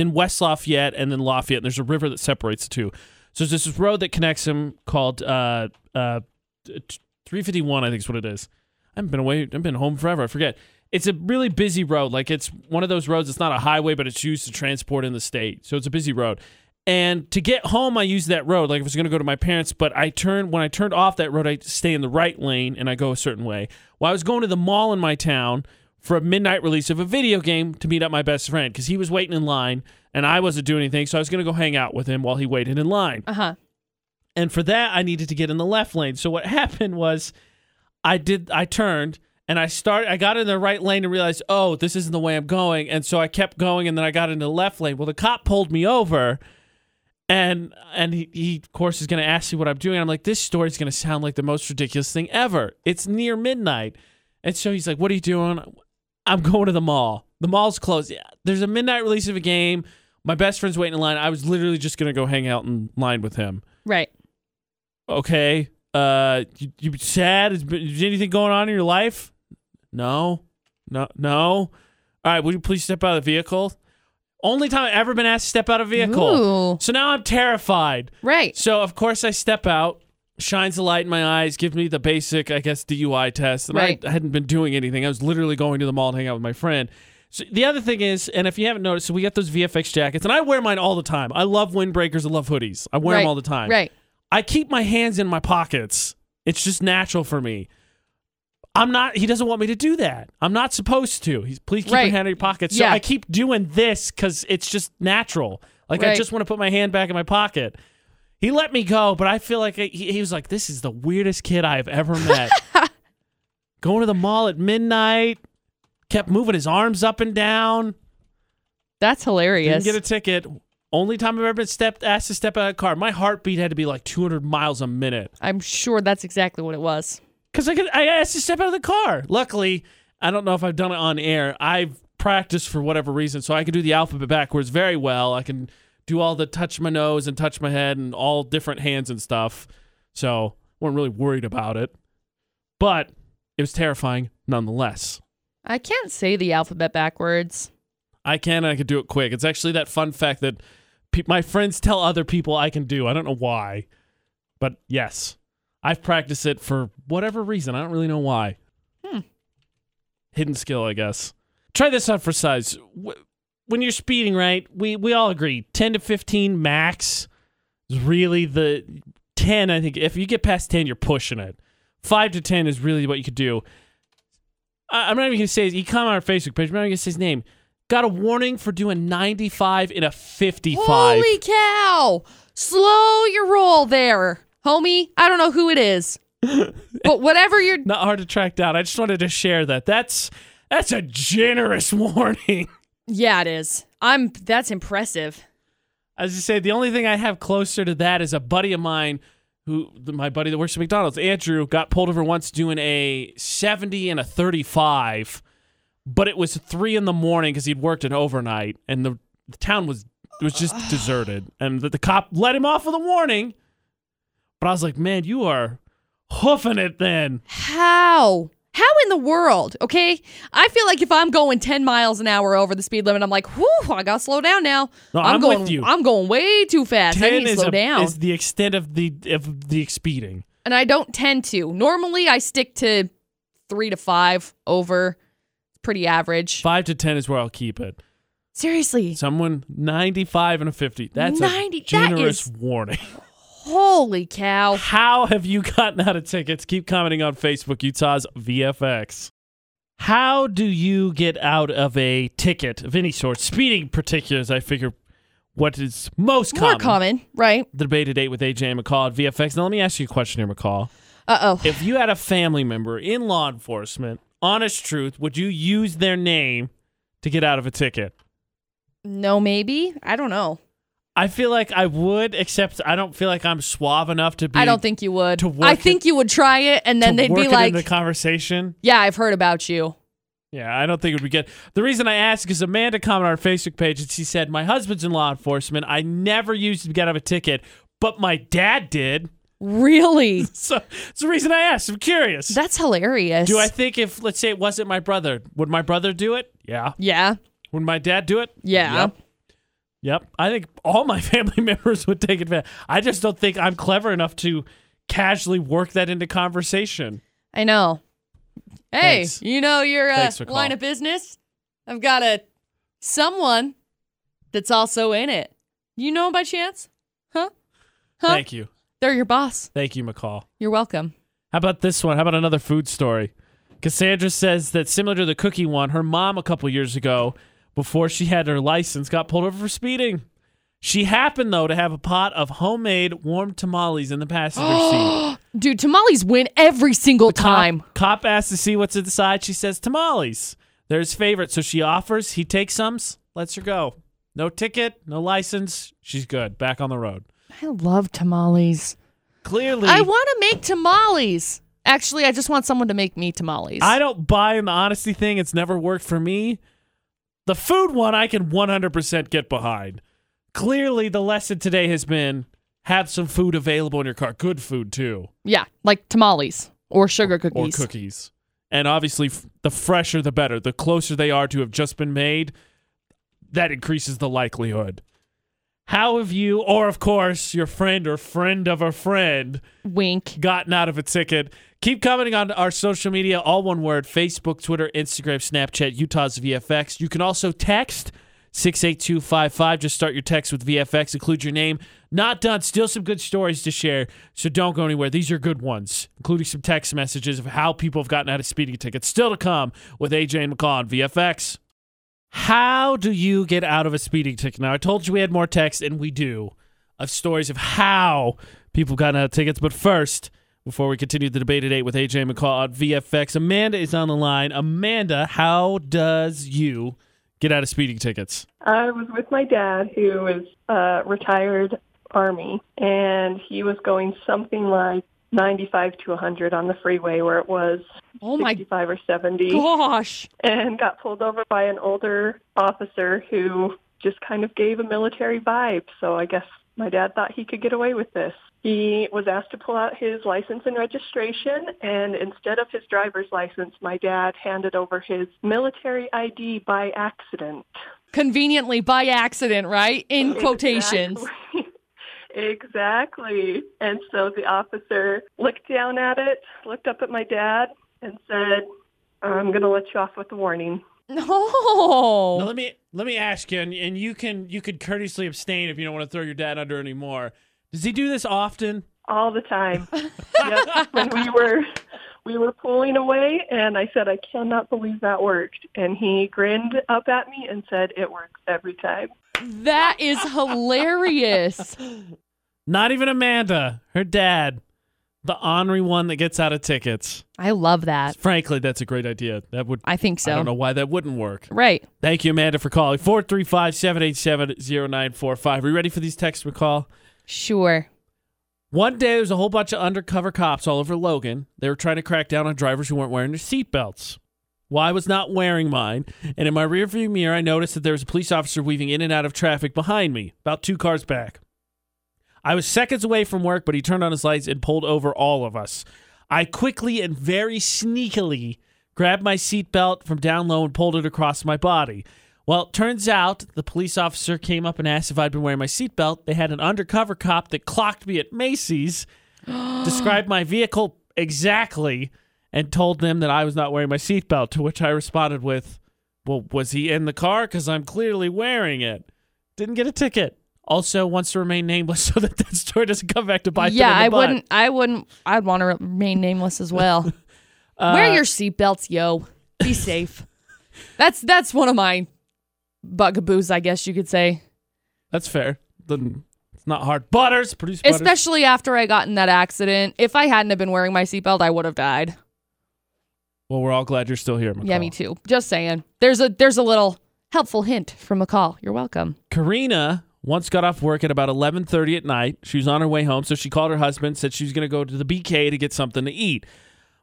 in West Lafayette and then Lafayette, and there's a river that separates the two. So there's this road that connects them called 351, I think is what it is. I've been home forever, I forget. It's a really busy road. Like, it's one of those roads, it's not a highway, but it's used to transport in the state. So it's a busy road. And to get home, I use that road. Like, if I was going to go to my parents, but when I turned off that road, I stay in the right lane and I go a certain way. Well, I was going to the mall in my town for a midnight release of a video game to meet up my best friend because he was waiting in line and I wasn't doing anything. So I was going to go hang out with him while he waited in line. Uh-huh. And for that, I needed to get in the left lane. So what happened was I turned and I got in the right lane and realized, oh, this isn't the way I'm going. And so I kept going and then I got into the left lane. Well, the cop pulled me over. And he, of course, is going to ask me what I'm doing. I'm like, this story's going to sound like the most ridiculous thing ever. It's near midnight. And so he's like, what are you doing? I'm going to the mall. The mall's closed. Yeah. There's a midnight release of a game. My best friend's waiting in line. I was literally just going to go hang out in line with him. Right. Okay. You sad? Is anything going on in your life? No. All right. Would you please step out of the vehicle? Only time I've ever been asked to step out of a vehicle. Ooh. So now I'm terrified. Right. So, of course, I step out, shines a light in my eyes, gives me the basic, I guess, DUI test. And right. I hadn't been doing anything. I was literally going to the mall to hang out with my friend. So the other thing is, and if you haven't noticed, so we got those VFX jackets, and I wear mine all the time. I love windbreakers. I love hoodies. I wear them all the time. Right. I keep my hands in my pockets. It's just natural for me. He doesn't want me to do that. I'm not supposed to. Please keep your hand in your pocket. So I keep doing this because it's just natural. Like, I just want to put my hand back in my pocket. He let me go, but I feel like he was like, this is the weirdest kid I have ever met. Going to the mall at midnight, kept moving his arms up and down. That's hilarious. Didn't get a ticket. Only time I've ever been asked to step out of a car. My heartbeat had to be like 200 miles a minute. I'm sure that's exactly what it was. Because I asked to step out of the car. Luckily, I don't know if I've done it on air. I've practiced for whatever reason, so I can do the alphabet backwards very well. I can do all the touch my nose and touch my head and all different hands and stuff. So I wasn't really worried about it. But it was terrifying nonetheless. I can't say the alphabet backwards. I can do it quick. It's actually that fun fact that my friends tell other people I can do. I don't know why, but yes. I've practiced it for whatever reason. I don't really know why. Hidden skill, I guess. Try this out for size. When you're speeding, right, we all agree, 10 to 15 max is really the 10, I think. If you get past 10, you're pushing it. 5 to 10 is really what you could do. I'm not even going to say his he commented on our Facebook page. I'm not even going to say his name. Got a warning for doing 95 in a 55. Holy cow. Slow your roll there. Homie, I don't know who it is. But whatever you're... Not hard to track down. I just wanted to share that. That's a generous warning. Yeah, it is. That's impressive. As you say, the only thing I have closer to that is a buddy of mine my buddy that works at McDonald's, Andrew, got pulled over once doing a 70 and a 35, but it was 3 a.m. because he'd worked an overnight, and the town was just deserted, and the cop let him off with a warning. But I was like, man, you are hoofing it then. How? How in the world, okay? I feel like if I'm going 10 miles an hour over the speed limit, I'm like, whew, I got to slow down now. No, I'm going with you. I'm going way too fast. 10 I need to slow down. Is the extent of the speeding. And I don't tend to. Normally, I stick to 3 to 5 over. Pretty average. 5 to 10 is where I'll keep it. Seriously. Someone 95 and a 50. That's 90, a generous warning. Holy cow. How have you gotten out of tickets? Keep commenting on Facebook, Utah's VFX. How do you get out of a ticket of any sort? Speeding particulars, I figure, what is most common. More common, right. The debate at 8 with AJ and McCall at VFX. Now, let me ask you a question here, McCall. Uh-oh. If you had a family member in law enforcement, honest truth, would you use their name to get out of a ticket? No, maybe. I don't know. I feel like I would, except I don't feel like I'm suave enough to be... I don't think you would. I think you would try it, and then they'd be like... in the conversation. Yeah, I've heard about you. Yeah, I don't think it would be good. The reason I ask is Amanda commented on our Facebook page, and she said, my husband's in law enforcement. I never used to get out of a ticket, but my dad did. Really? So it's the reason I asked. I'm curious. That's hilarious. Do I think if, let's say it wasn't my brother, would my brother do it? Yeah. Yeah. Would my dad do it? Yeah. Yep. I think all my family members would take advantage. I just don't think I'm clever enough to casually work that into conversation. I know. Hey, thanks. You know your line of business? I've got someone that's also in it. You know by chance? Huh? Thank you. They're your boss. Thank you, McCall. You're welcome. How about this one? How about another food story? Cassandra says that similar to the cookie one, her mom a couple years ago, before she had her license, got pulled over for speeding. She happened, though, to have a pot of homemade warm tamales in the passenger seat. Dude, tamales win every single time. Cop asks to see what's inside. She says, tamales. They're his favorite. So she offers. He takes some, lets her go. No ticket, no license. She's good. Back on the road. I love tamales. Clearly. I want to make tamales. Actually, I just want someone to make me tamales. I don't buy in the honesty thing. It's never worked for me. The food one I can 100% get behind. Clearly, the lesson today has been have some food available in your car. Good food, too. Yeah, like tamales or sugar cookies. Or cookies. And obviously, the fresher, the better. The closer they are to have just been made, that increases the likelihood. How have you, or of course, your friend or friend of a friend, wink, gotten out of a ticket? Keep commenting on our social media, all one word, Facebook, Twitter, Instagram, Snapchat, Utah's VFX. You can also text 68255. Just start your text with VFX. Include your name. Not done. Still some good stories to share, so don't go anywhere. These are good ones, including some text messages of how people have gotten out of speeding tickets. Still to come with AJ and McCall on VFX. How do you get out of a speeding ticket? Now, I told you we had more texts, and we do, of stories of how people got out of tickets. But first, before we continue the debate at 8 with AJ McCall at VFX, Amanda is on the line. Amanda, how does you get out of speeding tickets? I was with my dad, who is retired Army, and he was going something like 95 to 100 on the freeway where it was 65 or 70. Gosh! And got pulled over by an older officer who just kind of gave a military vibe. So I guess my dad thought he could get away with this. He was asked to pull out his license and registration, and instead of his driver's license, my dad handed over his military ID by accident. Conveniently by accident, right? In quotations. Exactly. Exactly. And so the officer looked down at it, looked up at my dad, and said, I'm going to let you off with a warning. No. Now, let me ask you, and you could courteously abstain if you don't want to throw your dad under anymore. Does he do this often? All the time. Yep. And we were pulling away, and I said, I cannot believe that worked. And he grinned up at me and said, it works every time. That is hilarious. Not even Amanda, her dad, the ornery one that gets out of tickets. I love that. Frankly, that's a great idea. That would. I think so. I don't know why that wouldn't work. Right. Thank you, Amanda, for calling. 435-787-0945. Are you ready for these texts we call? Sure. One day, there's a whole bunch of undercover cops all over Logan. They were trying to crack down on drivers who weren't wearing their seatbelts. Well, I was not wearing mine, and in my rearview mirror, I noticed that there was a police officer weaving in and out of traffic behind me, about 2 cars back. I was seconds away from work, but he turned on his lights and pulled over all of us. I quickly and very sneakily grabbed my seatbelt from down low and pulled it across my body. Well, it turns out the police officer came up and asked if I'd been wearing my seatbelt. They had an undercover cop that clocked me at Macy's, described my vehicle exactly, and told them that I was not wearing my seatbelt, to which I responded with, well, was he in the car? Because I'm clearly wearing it. Didn't get a ticket. Also wants to remain nameless so that that story doesn't come back to bite them in the butt. I wouldn't. I'd want to remain nameless as well. Wear your seatbelts, yo. Be safe. That's one of my bugaboos, I guess you could say. That's fair. It's not hard. Butters. Especially after I got in that accident. If I hadn't have been wearing my seatbelt, I would have died. Well, we're all glad you're still here, McCall. Yeah, me too. Just saying. There's a little helpful hint from McCall. You're welcome. Karina once got off work at about 11:30 at night. She was on her way home, so she called her husband, said she was going to go to the BK to get something to eat.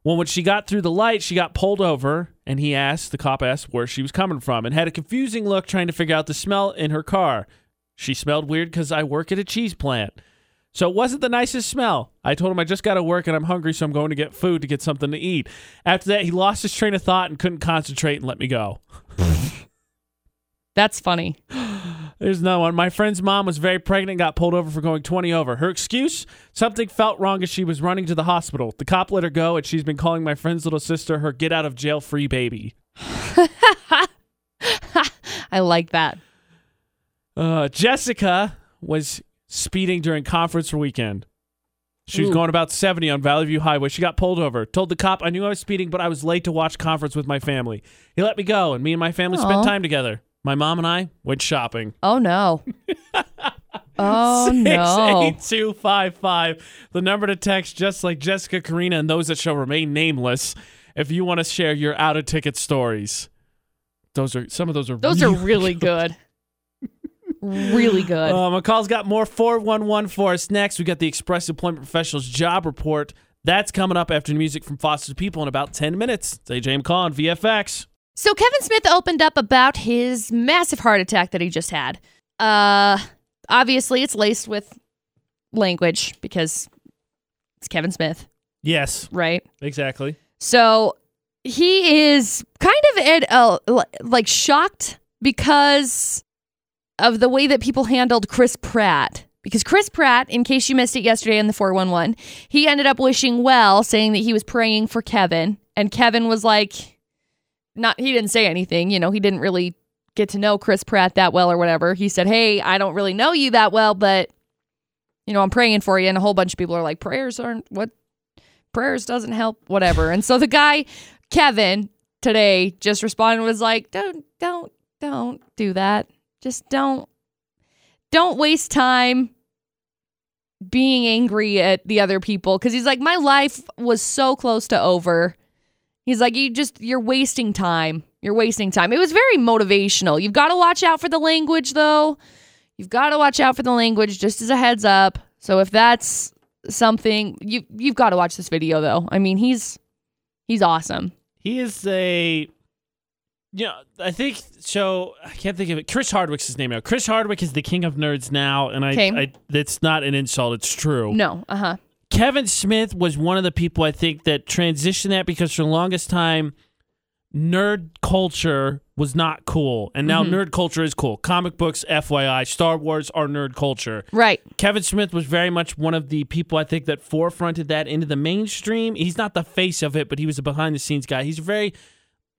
Well, when she got through the light, she got pulled over, and the cop asked where she was coming from and had a confusing look trying to figure out the smell in her car. She smelled weird because I work at a cheese plant. So it wasn't the nicest smell. I told him I just got to work and I'm hungry, so I'm going to get food to get something to eat. After that, he lost his train of thought and couldn't concentrate and let me go. That's funny. There's no one. My friend's mom was very pregnant and got pulled over for going 20 over. Her excuse? Something felt wrong as she was running to the hospital. The cop let her go, and she's been calling my friend's little sister her get-out-of-jail-free baby. I like that. Jessica was speeding during conference weekend. She was going about 70 on Valley View Highway. She got pulled over. Told the cop, I knew I was speeding, but I was late to watch conference with my family. He let me go, and me and my family spent time together. My mom and I went shopping. Oh, no. Oh, 68255. The number to text, just like Jessica, Karina, and those that shall remain nameless, if you want to share your out-of-ticket stories. Those are really good. Really good. McCall's got more 411 for us next. We got the Express Employment Professionals Job Report. That's coming up after the music from Foster People in about 10 minutes. It's AJ McCall on VFX. So Kevin Smith opened up about his massive heart attack that he just had. Obviously, it's laced with language because it's Kevin Smith. Yes. Right? Exactly. So he is kind of shocked because of the way that people handled Chris Pratt. Because Chris Pratt, in case you missed it yesterday in the 411, he ended up wishing well, saying that he was praying for Kevin. And Kevin was like... He didn't say anything, you know, he didn't really get to know Chris Pratt that well or whatever. He said, hey, I don't really know you that well, but, you know, I'm praying for you. And a whole bunch of people are like, prayers doesn't help, whatever. And so the guy, Kevin, today just responded and was like, don't do that. Just don't waste time being angry at the other people. Cause he's like, my life was so close to over. He's like, you're wasting time. You're wasting time. It was very motivational. You've got to watch out for the language, though. You've got to watch out for the language, just as a heads up. So if that's something, you've got to watch this video, though. I mean, he's awesome. He is I can't think of it. Chris Hardwick's his name now. Chris Hardwick is the king of nerds now, and that's not an insult. It's true. No, uh-huh. Kevin Smith was one of the people, I think, that transitioned that because for the longest time, nerd culture was not cool. And now nerd culture is cool. Comic books, FYI, Star Wars are nerd culture. Right. Kevin Smith was very much one of the people, I think, that forefronted that into the mainstream. He's not the face of it, but he was a behind-the-scenes guy. He's very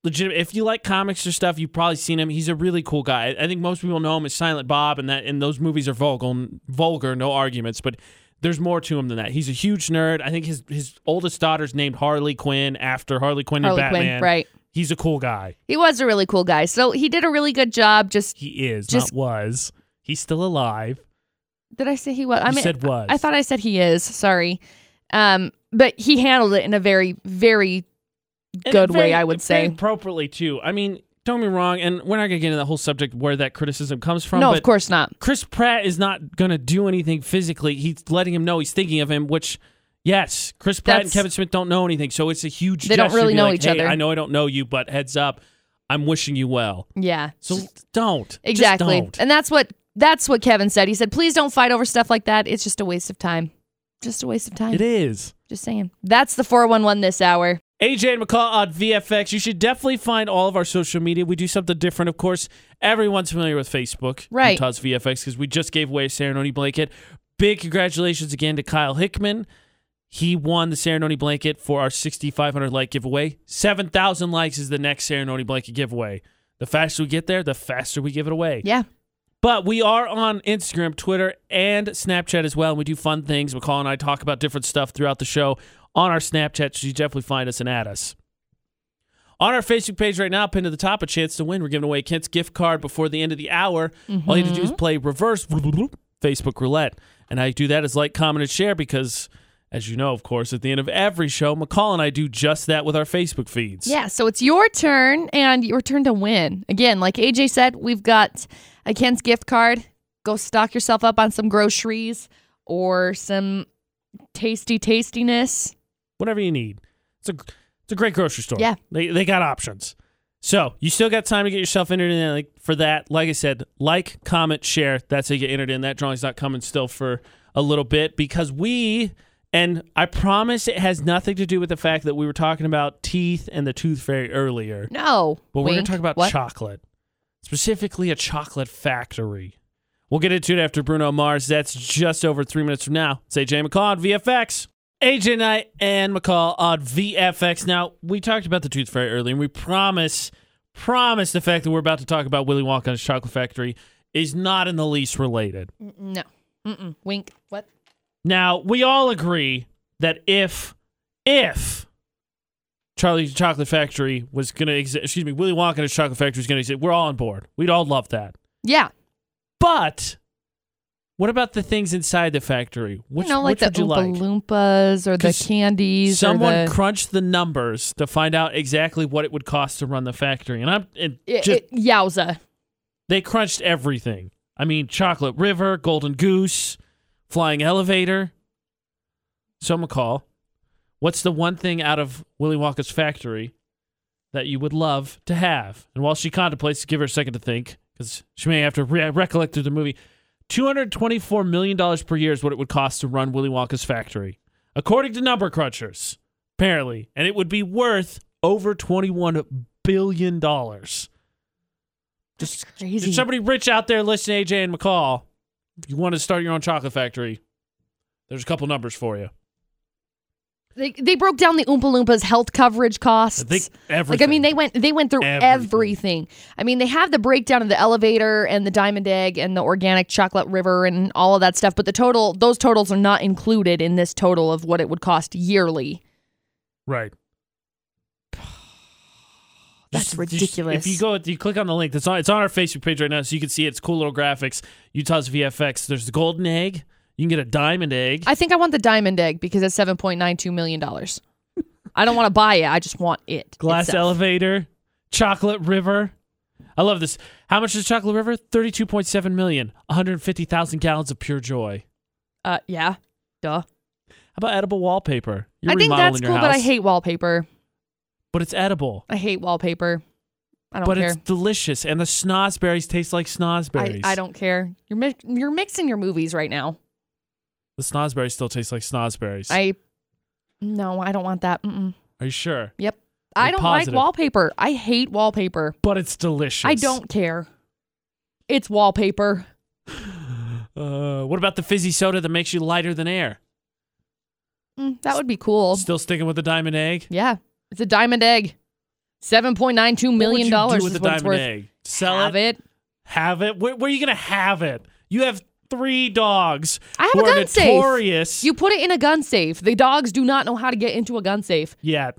legitimate. If you like comics or stuff, you've probably seen him. He's a really cool guy. I think most people know him as Silent Bob, and those movies are vulgar, no arguments, but... There's more to him than that. He's a huge nerd. I think his oldest daughter's named Harley Quinn after Harley Quinn and Batman. Harley Quinn, right. He's a cool guy. He was a really cool guy. So he did a really good job. He was. He's still alive. Did I say he was? I said was. I thought I said he is. Sorry. But he handled it in a very, very good way, I would say. Appropriately, too. I mean, don't get me wrong, and we're not going to get into the whole subject where that criticism comes from. No, but of course not. Chris Pratt is not going to do anything physically. He's letting him know he's thinking of him, which... Yes, Chris Pratt and Kevin Smith don't know anything, so it's a huge gesture. They don't really know each other. I know I don't know you, but heads up, I'm wishing you well. Yeah. So don't. Exactly. Just don't. And that's what Kevin said. He said, please don't fight over stuff like that. It's just a waste of time. Just a waste of time. It is. Just saying. That's the 411 this hour. AJ and McCall on VFX. You should definitely find all of our social media. We do something different, of course. Everyone's familiar with Facebook. Right. Utah's VFX, because we just gave away a ceremony blanket. Big congratulations again to Kyle Hickman. He won the ceremony blanket for our 6,500 like giveaway. 7,000 likes is the next ceremony blanket giveaway. The faster we get there, the faster we give it away. Yeah. But we are on Instagram, Twitter, and Snapchat as well. And we do fun things. McCall and I talk about different stuff throughout the show on our Snapchat. So you definitely find us and add us. On our Facebook page right now, pinned to the top, a chance to win. We're giving away Kent's gift card before the end of the hour. Mm-hmm. All you have to do is play reverse Facebook roulette. And how you do that is like, comment, and share, because... as you know, of course, at the end of every show, McCall and I do just that with our Facebook feeds. Yeah, so it's your turn, and your turn to win. Again, like AJ said, we've got a Ken's gift card. Go stock yourself up on some groceries or some tastiness. Whatever you need. It's a great grocery store. Yeah. They got options. So you still got time to get yourself entered in for that. Like I said, like, comment, share. That's how you get entered in. That drawing's not coming still for a little bit, because we... and I promise it has nothing to do with the fact that we were talking about teeth and the tooth fairy earlier. No. But we're going to talk about chocolate. Specifically, a chocolate factory. We'll get into it after Bruno Mars. That's just over 3 minutes from now. It's AJ McCall on VFX. AJ and I and McCall on VFX. Now, we talked about the tooth fairy earlier, and we promise the fact that we're about to talk about Willy Wonka and his chocolate factory is not in the least related. No. Mm-mm. Wink. What? Now, we all agree that if Charlie's Chocolate Factory was going to exist, Willy Wonka and his Chocolate Factory was going to exist, we're all on board. We'd all love that. Yeah. But what about the things inside the factory? Which, you know, like the Oompa Loompas or the candies. Someone crunched the numbers to find out exactly what it would cost to run the factory. And yowza. They crunched everything. I mean, Chocolate River, Golden Goose... flying elevator. So, McCall, what's the one thing out of Willy Wonka's factory that you would love to have? And while she contemplates, give her a second to think, because she may have to recollect through the movie. $224 million per year is what it would cost to run Willy Wonka's factory, according to number crunchers, apparently. And it would be worth over $21 billion. That's crazy. There's somebody rich out there listening to AJ and McCall. If you want to start your own chocolate factory, there's a couple numbers for you. They broke down the Oompa Loompas' health coverage costs. Everything. Like, I mean, they went through everything. I mean, they have the breakdown of the elevator and the Diamond Egg and the organic Chocolate River and all of that stuff, but those totals are not included in this total of what it would cost yearly. Right. That's ridiculous. If you click on the link, it's on our Facebook page right now, so you can see it's cool little graphics. Utah's VFX. There's the golden egg. You can get a diamond egg. I think I want the diamond egg because it's $7.92 million. I don't want to buy it. I just want it. Glass itself. Elevator. Chocolate River. I love this. How much is Chocolate River? $32.7 million. 150,000 gallons of pure joy. Yeah. Duh. How about edible wallpaper? I think that's cool, but I hate wallpaper. But it's edible. I hate wallpaper. I don't care. But it's delicious, and the snozberries taste like snozberries. I don't care. You're mixing your movies right now. The snozberries still taste like snozberries. No, I don't want that. Mm-mm. Are you sure? Yep. I don't like wallpaper. I hate wallpaper. But it's delicious. I don't care. It's wallpaper. What about the fizzy soda that makes you lighter than air? That would be cool. Still sticking with the diamond egg? Yeah. It's a diamond egg. $7.92 million dollars is what it's worth. Egg? Sell have it. Have it. Where are you going to have it? You have three dogs. I have a gun notorious. Safe. You put it in a gun safe. The dogs do not know how to get into a gun safe. Yeah.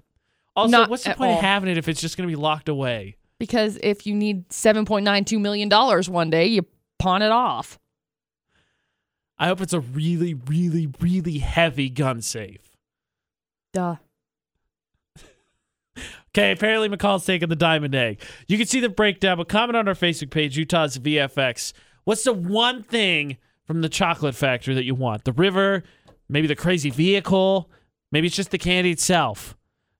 Also, not what's the point of having it if it's just going to be locked away? Because if you need $7.92 million one day, you pawn it off. I hope it's a really, really, really heavy gun safe. Duh. Okay, apparently McCall's taking the diamond egg. You can see the breakdown, but comment on our Facebook page, Utah's VFX. What's the one thing from the chocolate factory that you want? The river, maybe the crazy vehicle, maybe it's just the candy itself.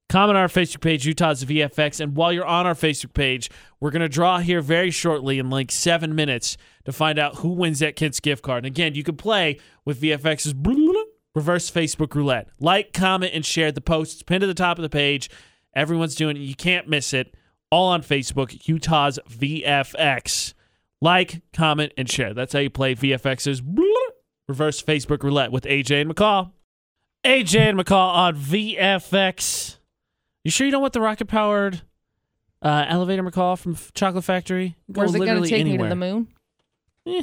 Comment on our Facebook page, Utah's VFX. And while you're on our Facebook page, we're going to draw here very shortly in like 7 minutes to find out who wins that kid's gift card. And again, you can play with VFX's reverse Facebook roulette. Like, comment, and share the post. It's pinned to the top of the page. Everyone's doing it. You can't miss it. All on Facebook, Utah's VFX. Like, comment, and share. That's how you play VFX's reverse Facebook roulette with AJ and McCall. AJ and McCall on VFX. You sure you don't want the rocket-powered elevator, McCall, from Chocolate Factory? Go Where's it going to take anywhere. Me to the moon? Eh,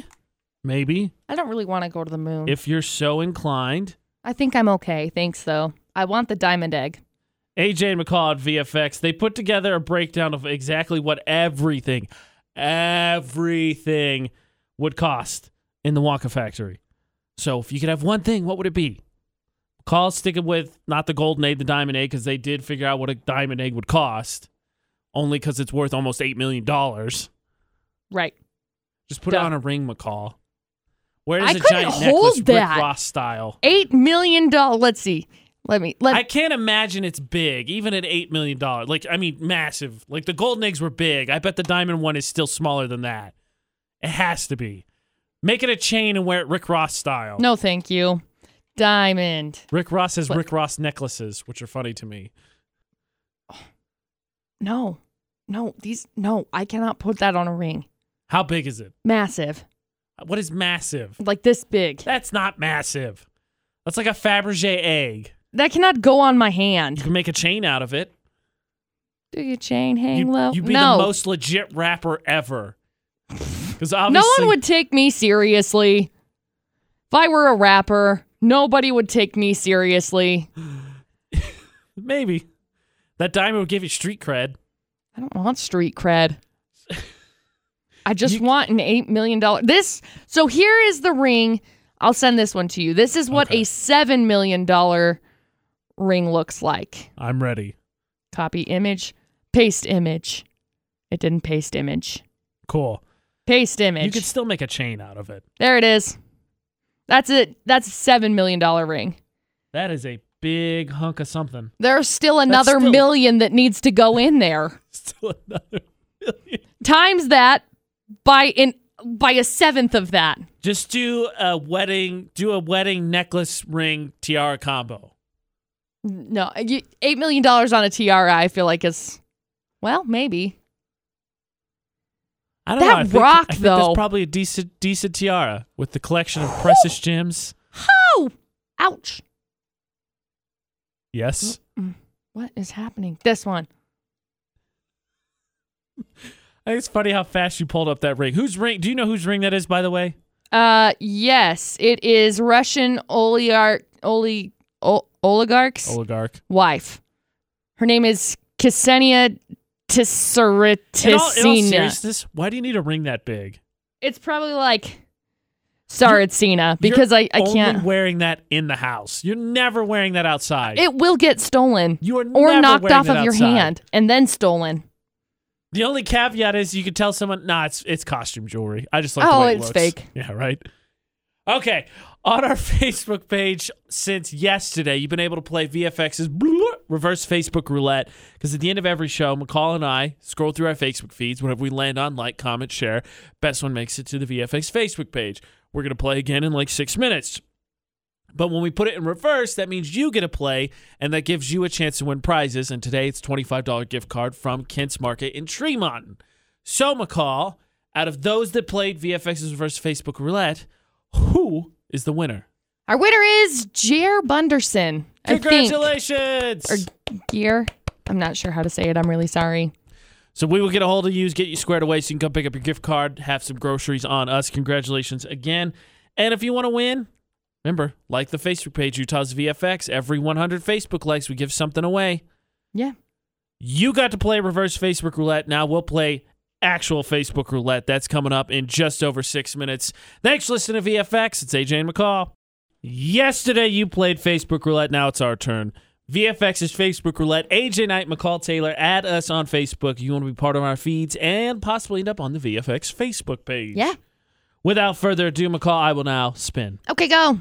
maybe. I don't really want to go to the moon. If you're so inclined. I think I'm okay. Thanks, though. I want the diamond egg. AJ and McCall at VFX, they put together a breakdown of exactly what everything would cost in the Wonka Factory. So if you could have one thing, what would it be? McCall's sticking with not the golden egg, the diamond egg, because they did figure out what a diamond egg would cost, only because it's worth almost $8 million. Right. Just put it on a ring, McCall. Where does a giant necklace hold that. Rick Ross style? $8 million. Let's see. I can't imagine it's big, even at $8 million. Like, I mean, massive. Like, the golden eggs were big. I bet the diamond one is still smaller than that. It has to be. Make it a chain and wear it Rick Ross style. No, thank you. Diamond. Rick Ross has Rick Ross necklaces, which are funny to me. No, I cannot put that on a ring. How big is it? Massive. What is massive? Like this big. That's not massive. That's like a Fabergé egg. That cannot go on my hand. You can make a chain out of it. Do your chain hang low? You'd be the most legit rapper ever. Because obviously, no one would take me seriously. If I were a rapper, nobody would take me seriously. Maybe. That diamond would give you street cred. I don't want street cred. I just want an $8 million. So here is the ring. I'll send this one to you. This is what a $7 million ring looks like. I'm ready. Copy image. Paste image. It didn't paste image. Cool. Paste image. You could still make a chain out of it. There it is. That's it. That's a $7 million ring. That is a big hunk of something. There's still another million that needs to go in there. Still another million. Times that by a seventh of that. Just do a wedding necklace ring tiara combo. No, $8 million on a tiara, I feel like is, well, maybe. I don't know. I think that's probably a decent tiara with the collection of precious gems. Oh! Ouch. Yes? What is happening? This one. I think it's funny how fast you pulled up that ring. Whose ring? Do you know whose ring that is, by the way? Yes, it is Russian oligarch's wife. Her name is Ksenia Tsaritsina. In all seriousness, why do you need a ring that big? It's probably like Tsaritsina because I can't. Only wearing that in the house. You're never wearing that outside. It will get stolen. You are or knocked off of your hand and then stolen. The only caveat is you could tell someone, nah, it's costume jewelry. I just like the way it looks. Oh, it's fake. Yeah, right? Okay. On our Facebook page since yesterday, you've been able to play VFX's reverse Facebook roulette because at the end of every show, McCall and I scroll through our Facebook feeds. Whenever we land on, like, comment, share, best one makes it to the VFX Facebook page. We're going to play again in like 6 minutes. But when we put it in reverse, that means you get to play, and that gives you a chance to win prizes. And today, it's a $25 gift card from Kent's Market in Tremont. So, McCall, out of those that played VFX's reverse Facebook roulette, who is the winner? Our winner is Jer Bunderson. Congratulations! Or Gear. I'm not sure how to say it. I'm really sorry. So we will get a hold of you, get you squared away so you can come pick up your gift card, have some groceries on us. Congratulations again. And if you want to win... Remember, like the Facebook page, Utah's VFX. Every 100 Facebook likes, we give something away. Yeah. You got to play reverse Facebook roulette. Now we'll play actual Facebook roulette. That's coming up in just over 6 minutes. Thanks for listening to VFX. It's AJ and McCall. Yesterday, you played Facebook roulette. Now it's our turn. VFX's Facebook Roulette, AJ Knight, McCall Taylor. Add us on Facebook. You want to be part of our feeds and possibly end up on the VFX Facebook page. Yeah. Without further ado, McCall, I will now spin. Okay, go.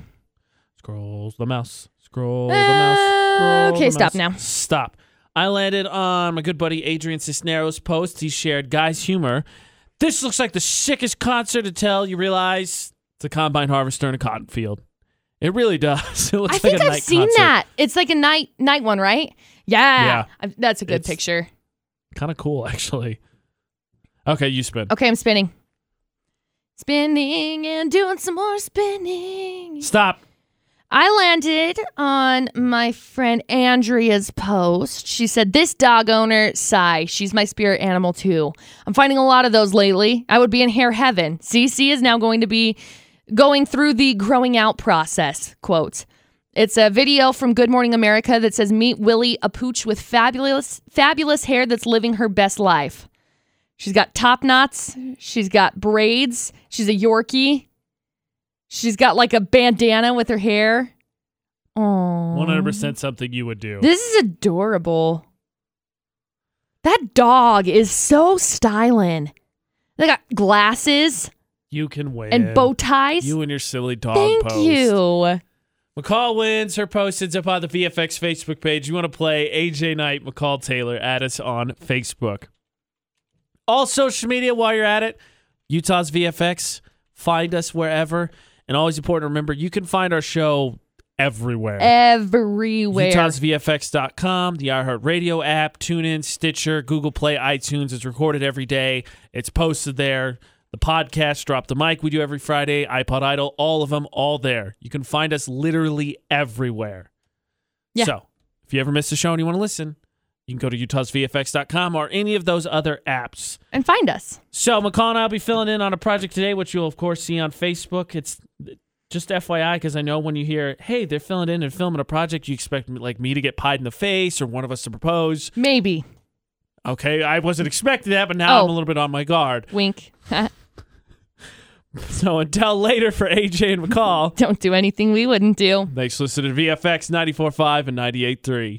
Scrolls the mouse. Scroll the mouse. Scroll okay, the stop mouse. Now. Stop. I landed on my good buddy Adrian Cisneros' post. He shared Guy's Humor. This looks like the sickest concert until you realize it's a combine harvester in a cotton field. It really does. It looks I think like a I've night seen concert. That. It's like a night one, right? Yeah. That's a good picture. Kind of cool, actually. Okay, you spin. Okay, I'm spinning. Spinning and doing some more spinning. Stop. I landed on my friend Andrea's post. She said, this dog owner, Sai, she's my spirit animal too. I'm finding a lot of those lately. I would be in hair heaven. CC is now going to be going through the growing out process, quote. It's a video from Good Morning America that says, meet Willie, a pooch with fabulous hair that's living her best life. She's got top knots. She's got braids. She's a Yorkie. She's got like a bandana with her hair. Aww. 100% something you would do. This is adorable. That dog is so styling. They got glasses. You can win. And bow ties. You and your silly dog post. Thank you. McCall wins. Her post ends up on the VFX Facebook page. You want to play AJ Knight, McCall Taylor. Add us on Facebook. All social media while you're at it. Utah's VFX. Find us wherever. And always important to remember, you can find our show everywhere. UtahsVFX.com, the iHeartRadio app, TuneIn, Stitcher, Google Play, iTunes. It's recorded every day. It's posted there. The podcast, Drop the Mic, we do every Friday. iPod Idol, all of them, all there. You can find us literally everywhere. Yeah. So if you ever miss a show and you want to listen, you can go to utahsvfx.com or any of those other apps. And find us. So, McCall and I will be filling in on a project today, which you'll, of course, see on Facebook. It's just FYI, because I know when you hear, hey, they're filling in and filming a project, you expect like me to get pied in the face or one of us to propose. Maybe. Okay, I wasn't expecting that, but now I'm a little bit on my guard. Wink. So, until later for AJ and McCall. Don't do anything we wouldn't do. Thanks for listening to VFX 94.5 and 98.3.